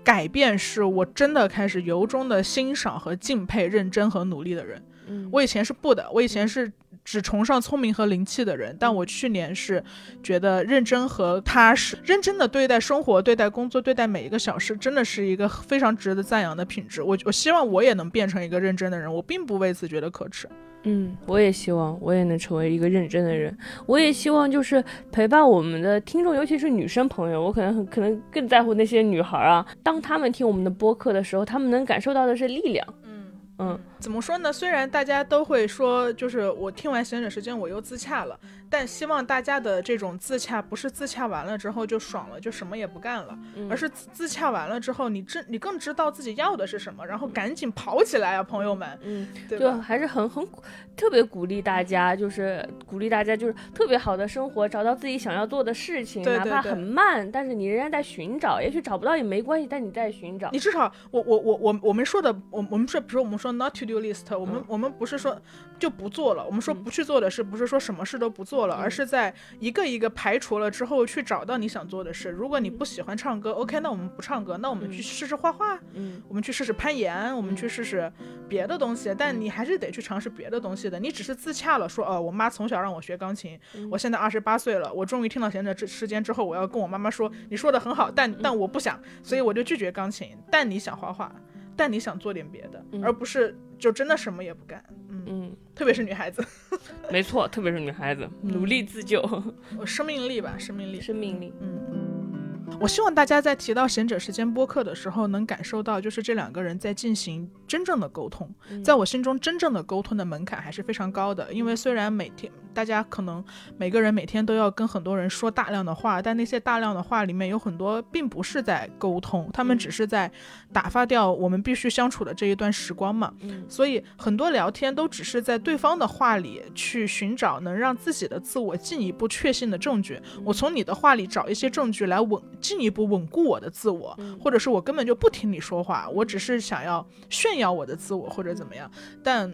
改变，是我真的开始由衷的欣赏和敬佩认真和努力的人。嗯、我以前是不的，我以前是。只崇尚聪明和灵气的人，但我去年是觉得认真和踏实，认真的对待生活，对待工作，对待每一个小事，真的是一个非常值得赞扬的品质。我我希望我也能变成一个认真的人，我并不为此觉得可耻。嗯，我也希望我也能成为一个认真的人，我也希望就是陪伴我们的听众，尤其是女生朋友，我可能很可能更在乎那些女孩啊，当她们听我们的播客的时候，她们能感受到的是力量。嗯，怎么说呢？虽然大家都会说，就是我听完闲者时间我又自洽了，但希望大家的这种自洽不是自洽完了之后就爽了，就什么也不干了，嗯、而是自洽完了之后，你知你更知道自己要的是什么，然后赶紧跑起来啊，朋友们！嗯，对吧，就还是很很特别鼓励大家，就是鼓励大家就是特别好的生活，找到自己想要做的事情，对对对，哪怕很慢，但是你仍然在寻找，也许找不到也没关系，但你在寻找。你至少我我我我我们说的，我我们说比如说我们说。Not to do list， 我们、嗯、我们不是说就不做了，我们说不去做的事，不是说什么事都不做了，嗯、而是在一个一个排除了之后去找到你想做的事。如果你不喜欢唱歌，嗯、OK， 那我们不唱歌，那我们去试试画画，嗯、我们去试试攀岩，嗯、我们去试试别的东西。但你还是得去尝试别的东西的。你只是自洽了，说哦，我妈从小让我学钢琴，嗯、我现在二十八岁了，我终于听到闲着时间之后，我要跟我妈妈说，你说的很好，但但我不想，所以我就拒绝钢琴。但你想画画。但你想做点别的，嗯、而不是就真的什么也不干。嗯，嗯特别是女孩子，没错，特别是女孩子，嗯、努力自救，我生命力吧，生命力，生命力。嗯，我希望大家在提到闲者时间播客的时候，能感受到就是这两个人在进行真正的沟通。嗯、在我心中，真正的沟通的门槛还是非常高的，因为虽然每天。嗯大家可能每个人每天都要跟很多人说大量的话，但那些大量的话里面有很多并不是在沟通，他们只是在打发掉我们必须相处的这一段时光嘛。嗯、所以很多聊天都只是在对方的话里去寻找能让自己的自我进一步确信的证据，我从你的话里找一些证据来稳进一步稳固我的自我，或者是我根本就不听你说话，我只是想要炫耀我的自我或者怎么样。但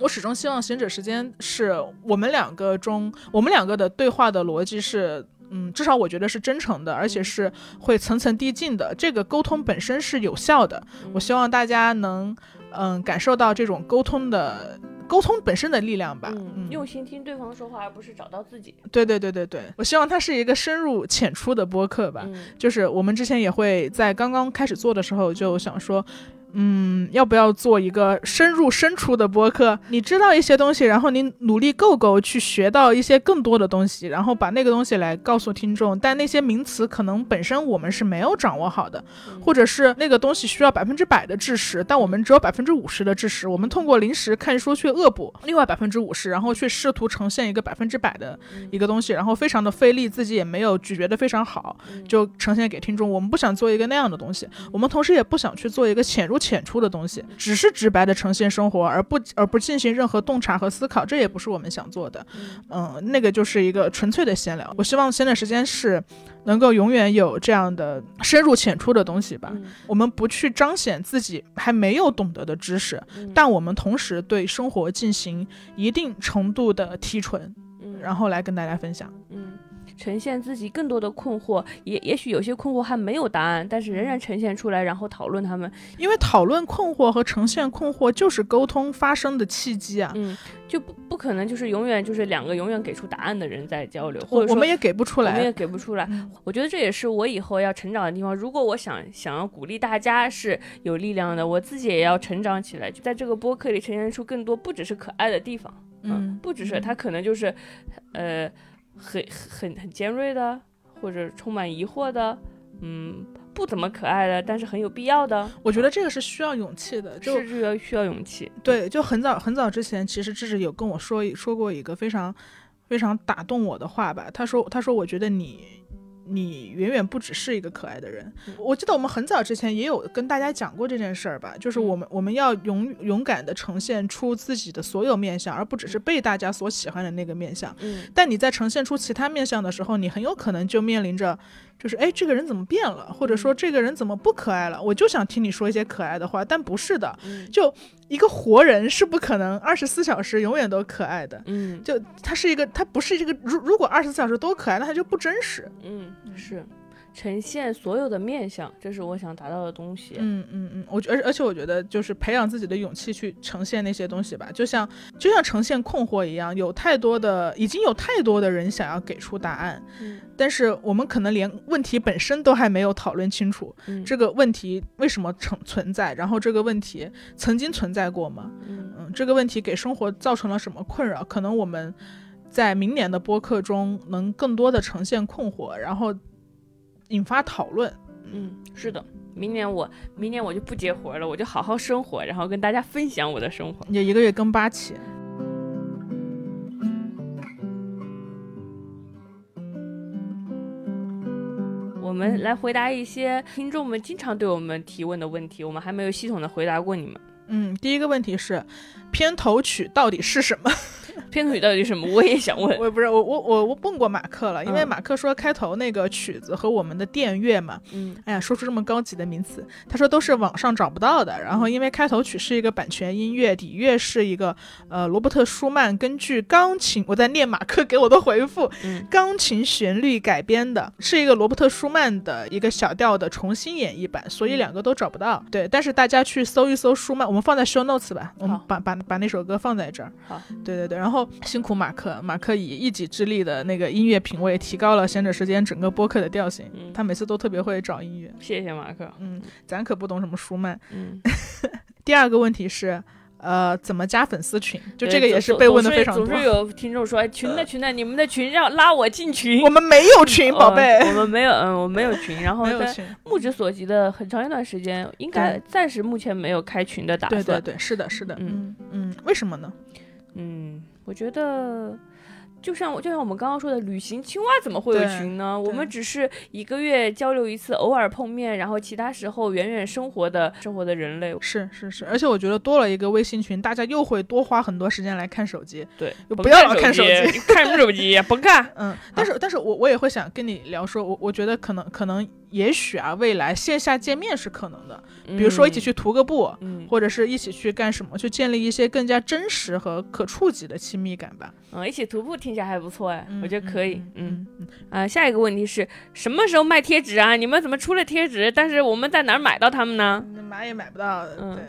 我始终希望闲者时间是我们两个中我们两个的对话的逻辑是嗯，至少我觉得是真诚的，而且是会层层递进的，这个沟通本身是有效的。我希望大家能嗯感受到这种沟通的沟通本身的力量吧、嗯嗯、用心听对方说话，而不是找到自己。对对对对对，我希望它是一个深入浅出的播客吧、嗯、就是我们之前也会在刚刚开始做的时候就想说嗯，要不要做一个深入深出的播客，你知道一些东西，然后你努力够够去学到一些更多的东西，然后把那个东西来告诉听众，但那些名词可能本身我们是没有掌握好的，或者是那个东西需要百分之百的知识，但我们只有百分之五十的知识，我们通过临时看书去恶补另外百分之五十，然后去试图呈现一个百分之百的一个东西，然后非常的费力，自己也没有咀嚼的非常好，就呈现给听众。我们不想做一个那样的东西，我们同时也不想去做一个潜入浅出的东西，只是直白的呈现生活，而不而不进行任何洞察和思考，这也不是我们想做的。嗯，那个就是一个纯粹的闲聊。我希望闲的时间是能够永远有这样的深入浅出的东西吧、嗯、我们不去彰显自己还没有懂得的知识、嗯、但我们同时对生活进行一定程度的提纯、嗯、然后来跟大家分享。嗯，呈现自己更多的困惑，也也许有些困惑还没有答案，但是仍然呈现出来，然后讨论他们。因为讨论困惑和呈现困惑就是沟通发生的契机啊。嗯，就不不可能就是永远就是两个永远给出答案的人在交流，或者说我们也给不出来，我们也给不出来、嗯、我觉得这也是我以后要成长的地方。如果我想想要鼓励大家是有力量的，我自己也要成长起来，就在这个播客里呈现出更多，不只是可爱的地方。 嗯, 嗯不只是它可能就是呃很很很尖锐的，或者充满疑惑的，嗯，不怎么可爱的，但是很有必要的。我觉得这个是需要勇气的，就是需要需要勇气。对，就很早很早之前，其实智智有跟我说说过一个非常非常打动我的话吧。他说他说我觉得你。你远远不只是一个可爱的人。我记得我们很早之前也有跟大家讲过这件事儿吧，就是我们我们要勇勇敢的呈现出自己的所有面相，而不只是被大家所喜欢的那个面相。但你在呈现出其他面相的时候，你很有可能就面临着就是哎，这个人怎么变了，或者说这个人怎么不可爱了，我就想听你说一些可爱的话。但不是的，就一个活人是不可能二十四小时永远都可爱的。嗯，就他是一个他不是一个如如果二十四小时都可爱，那他就不真实。嗯，是呈现所有的面相，这是我想达到的东西。嗯嗯嗯，我而而且我觉得就是培养自己的勇气去呈现那些东西吧，就像就像呈现困惑一样，有太多的已经有太多的人想要给出答案、嗯、但是我们可能连问题本身都还没有讨论清楚、嗯、这个问题为什么存在，然后这个问题曾经存在过吗？ 嗯, 嗯，这个问题给生活造成了什么困扰？可能我们在明年的播客中能更多的呈现困惑，然后引发讨论。嗯，是的，明年我明年我就不接活了，我就好好生活，然后跟大家分享我的生活。也一个月更八期。我们来回答一些听众们经常对我们提问的问题，我们还没有系统的回答过你们。嗯，第一个问题是片头曲到底是什么？片头曲到底什么？我也想问。我不是我我我我问过马克了，因为马克说开头那个曲子和我们的电乐嘛，嗯，哎呀，说出这么高级的名词，他说都是网上找不到的。然后因为开头曲是一个版权音乐，底乐是一个呃罗伯特舒曼根据钢琴，我在念马克给我的回复，嗯、钢琴旋律改编的，是一个罗伯特舒曼的一个小调的重新演绎版，所以两个都找不到。嗯、对，但是大家去搜一搜舒曼，我们放在 show notes 吧，我们把把把那首歌放在这儿。好，对对对，然后。然后辛苦马克，马克以一己之力的那个音乐品味提高了闲者时间整个播客的调性、嗯、他每次都特别会找音乐，谢谢马克。嗯，咱可不懂什么舒曼、嗯、第二个问题是呃，怎么加粉丝群？就这个也是被问的非常多。总是有听众说群的群的，你们的群让拉我进群。我们没有群，宝贝，我们没有，嗯，我没有群。然后目之所及的很长一段时间，应该暂时目前没有开群的打算。对对对，是的，是的，嗯嗯，为什么呢？嗯，我觉得就像就像我们刚刚说的，旅行青蛙怎么会有群呢？我们只是一个月交流一次，偶尔碰面，然后其他时候远远生活的生活的人类。是是是，而且我觉得多了一个微信群，大家又会多花很多时间来看手机。对，不要老看手机，看什么手机？甭看。嗯，但是但是我我也会想跟你聊说，我我觉得可能可能。也许啊，未来线下见面是可能的，比如说一起去徒个步、嗯、或者是一起去干什么、嗯、去建立一些更加真实和可触及的亲密感吧。嗯，一起徒步听起来还不错哎、嗯，我觉得可以。嗯嗯啊、呃，下一个问题是什么时候卖贴纸啊？你们怎么出了贴纸？但是我们在哪儿买到他们呢？买也买不到。嗯。对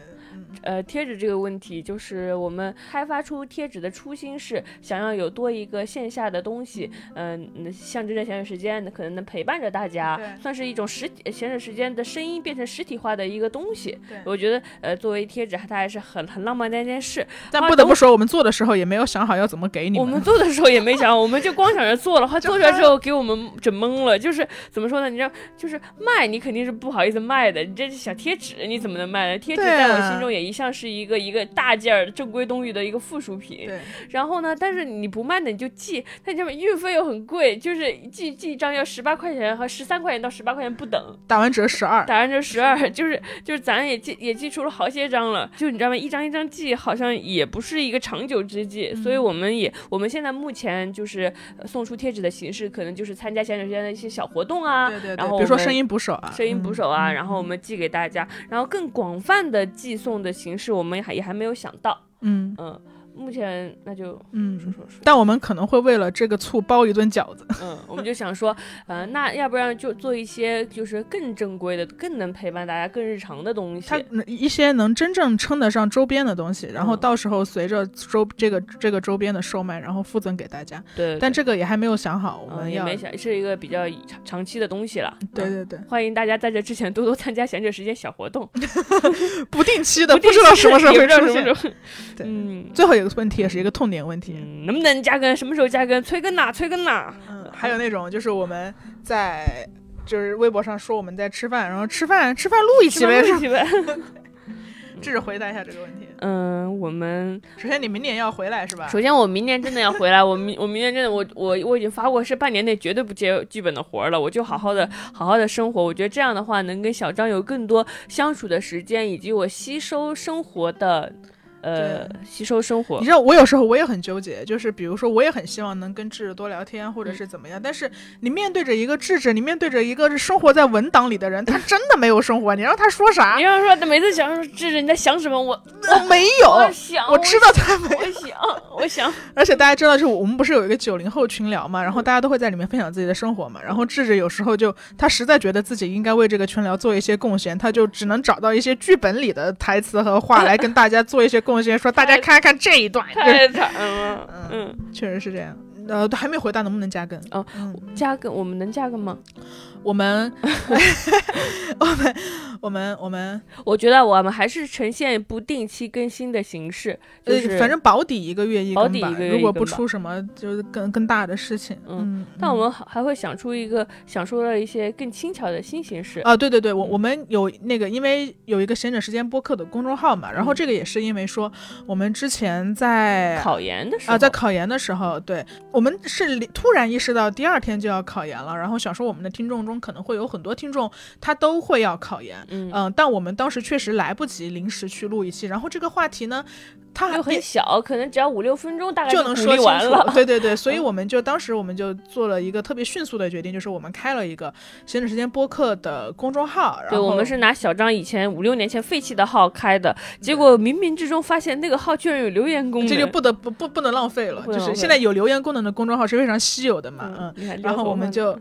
呃，贴纸这个问题，就是我们开发出贴纸的初心是想要有多一个线下的东西，嗯、呃，象征着闲暇时间，可能能陪伴着大家，算是一种实闲暇时间的声音变成实体化的一个东西。我觉得，呃，作为贴纸，它还是很很浪漫的一件事。但不得不说，我们做的时候也没有想好要怎么给你们。我们做的时候也没想好，我们就光想着做了，做出来之后给我们整懵了。就是怎么说呢？你知道，就是卖你肯定是不好意思卖的，你这小贴纸你怎么能卖呢？贴纸在我心中也一向是一个一个大件儿正规东西的一个附属品，然后呢，但是你不卖的你就寄，但这边运费又很贵，就是寄寄一张要十八块钱和十三块钱到十八块钱不等，打完折十二，打完折十二，就是就是咱也寄也寄出了好些张了，就你知道吗？一张一张寄好像也不是一个长久之计，嗯、所以我们也我们现在目前就是送出贴纸的形式，可能就是参加闲暇时间的一些小活动啊，对对对，然后比如说声音捕手啊，声音捕手啊，嗯、然后我们寄给大家，嗯、然后更广泛的寄送的形式我们也还没有想到，嗯嗯，目前那就嗯说说说，但我们可能会为了这个醋包一顿饺子，嗯，我们就想说，呃，那要不然就做一些就是更正规的、更能陪伴大家、更日常的东西，它一些能真正称得上周边的东西，然后到时候随着周这个这个周边的售卖，然后附赠给大家。对，但这个也还没有想好，我们要、嗯、也没想是一个比较长期的东西了。对对对，欢迎大家在这之前多多参加闲着时间小活动，不定期的，不知道什么时候会出现。对，嗯，最后一个。问题也是一个痛点问题、嗯、能不能加更，什么时候加更，催更哪催更哪、嗯、还有那种就是我们在就是微博上说我们在吃饭，然后吃饭吃饭录一起呗，这是回答一下这个问题。嗯，我们首先你明年要回来是吧？首先我明年真的要回来，我明我明年真的我我我已经发过是半年内绝对不接剧本的活了，我就好好的好好的生活。我觉得这样的话能跟小张有更多相处的时间，以及我吸收生活的。呃，吸收生活。你知道我有时候我也很纠结，就是比如说我也很希望能跟智智多聊天或者是怎么样、嗯、但是你面对着一个智智，你面对着一个生活在文档里的人，他真的没有生活，你让他说啥？你让他说每次想说智智你在想什么，我我没有，我想我知道他没有，我想我想而且大家知道就是我们不是有一个九零后群聊嘛，然后大家都会在里面分享自己的生活嘛，然后智智有时候就他实在觉得自己应该为这个群聊做一些贡献，他就只能找到一些剧本里的台词和话来跟大家做一些贡献贡献，说大家看看这一段，太惨了。嗯，确实是这样。呃，还没回答能不能加更哦、嗯？加更，我们能加更吗？我们，我们，我们，我们，我觉得我们还是呈现不定期更新的形式，就是反正保底一个月一更吧。如果不出什么就是更更大的事情，嗯，嗯但我们还会想出一个想说到一些更轻巧的新形式啊。对对对，我我们有那个，因为有一个闲着时间播客的公众号嘛，然后这个也是因为说我们之前在考研的时候啊，在考研的时候，对，我们是突然意识到第二天就要考研了，然后想说我们的听众。中可能会有很多听众他都会要考研，嗯、呃、但我们当时确实来不及临时去录一期，然后这个话题呢它又很小，可能只要五六分钟大概就能说完了，对对对，所以我们就当时我们就做了一个特别迅速的决定，就是我们开了一个闲着时间播客的公众号，然后对，我们是拿小张以前五六年前废弃的号开的，结果冥冥之中发现那个号居然有留言功能，这就不得不不不能浪费了，就是现在有留言功能的公众号是非常稀有的嘛，嗯，嗯然后我们就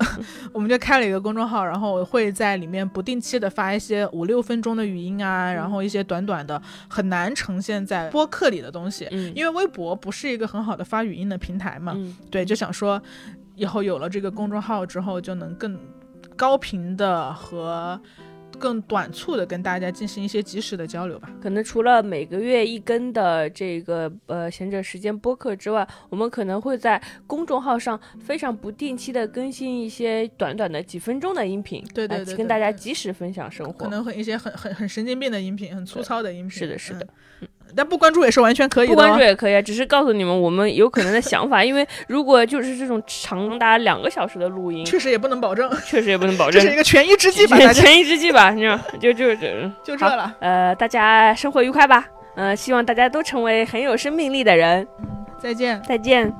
我们就开了一个公众号，然后会在里面不定期的发一些五六分钟的语音啊，然后一些短短的很难呈现在播客课里的东西，因为微博不是一个很好的发语音的平台嘛，嗯、对，就想说以后有了这个公众号之后，就能更高频的和更短促的跟大家进行一些及时的交流吧。可能除了每个月一更的这个呃闲着时间播客之外，我们可能会在公众号上非常不定期的更新一些短短的几分钟的音频，对对 对, 对, 对，跟大家及时分享生活，可能一些很很很神经病的音频，很粗糙的音频，是的是的、嗯但不关注也是完全可以的，不关注也可以，只是告诉你们我们有可能的想法因为如果就是这种长达两个小时的录音确实也不能保证确实也不能保证这是一个权宜之计吧权宜之计吧就就就就这了。呃，大家生活愉快吧，呃，希望大家都成为很有生命力的人。嗯，再见再见。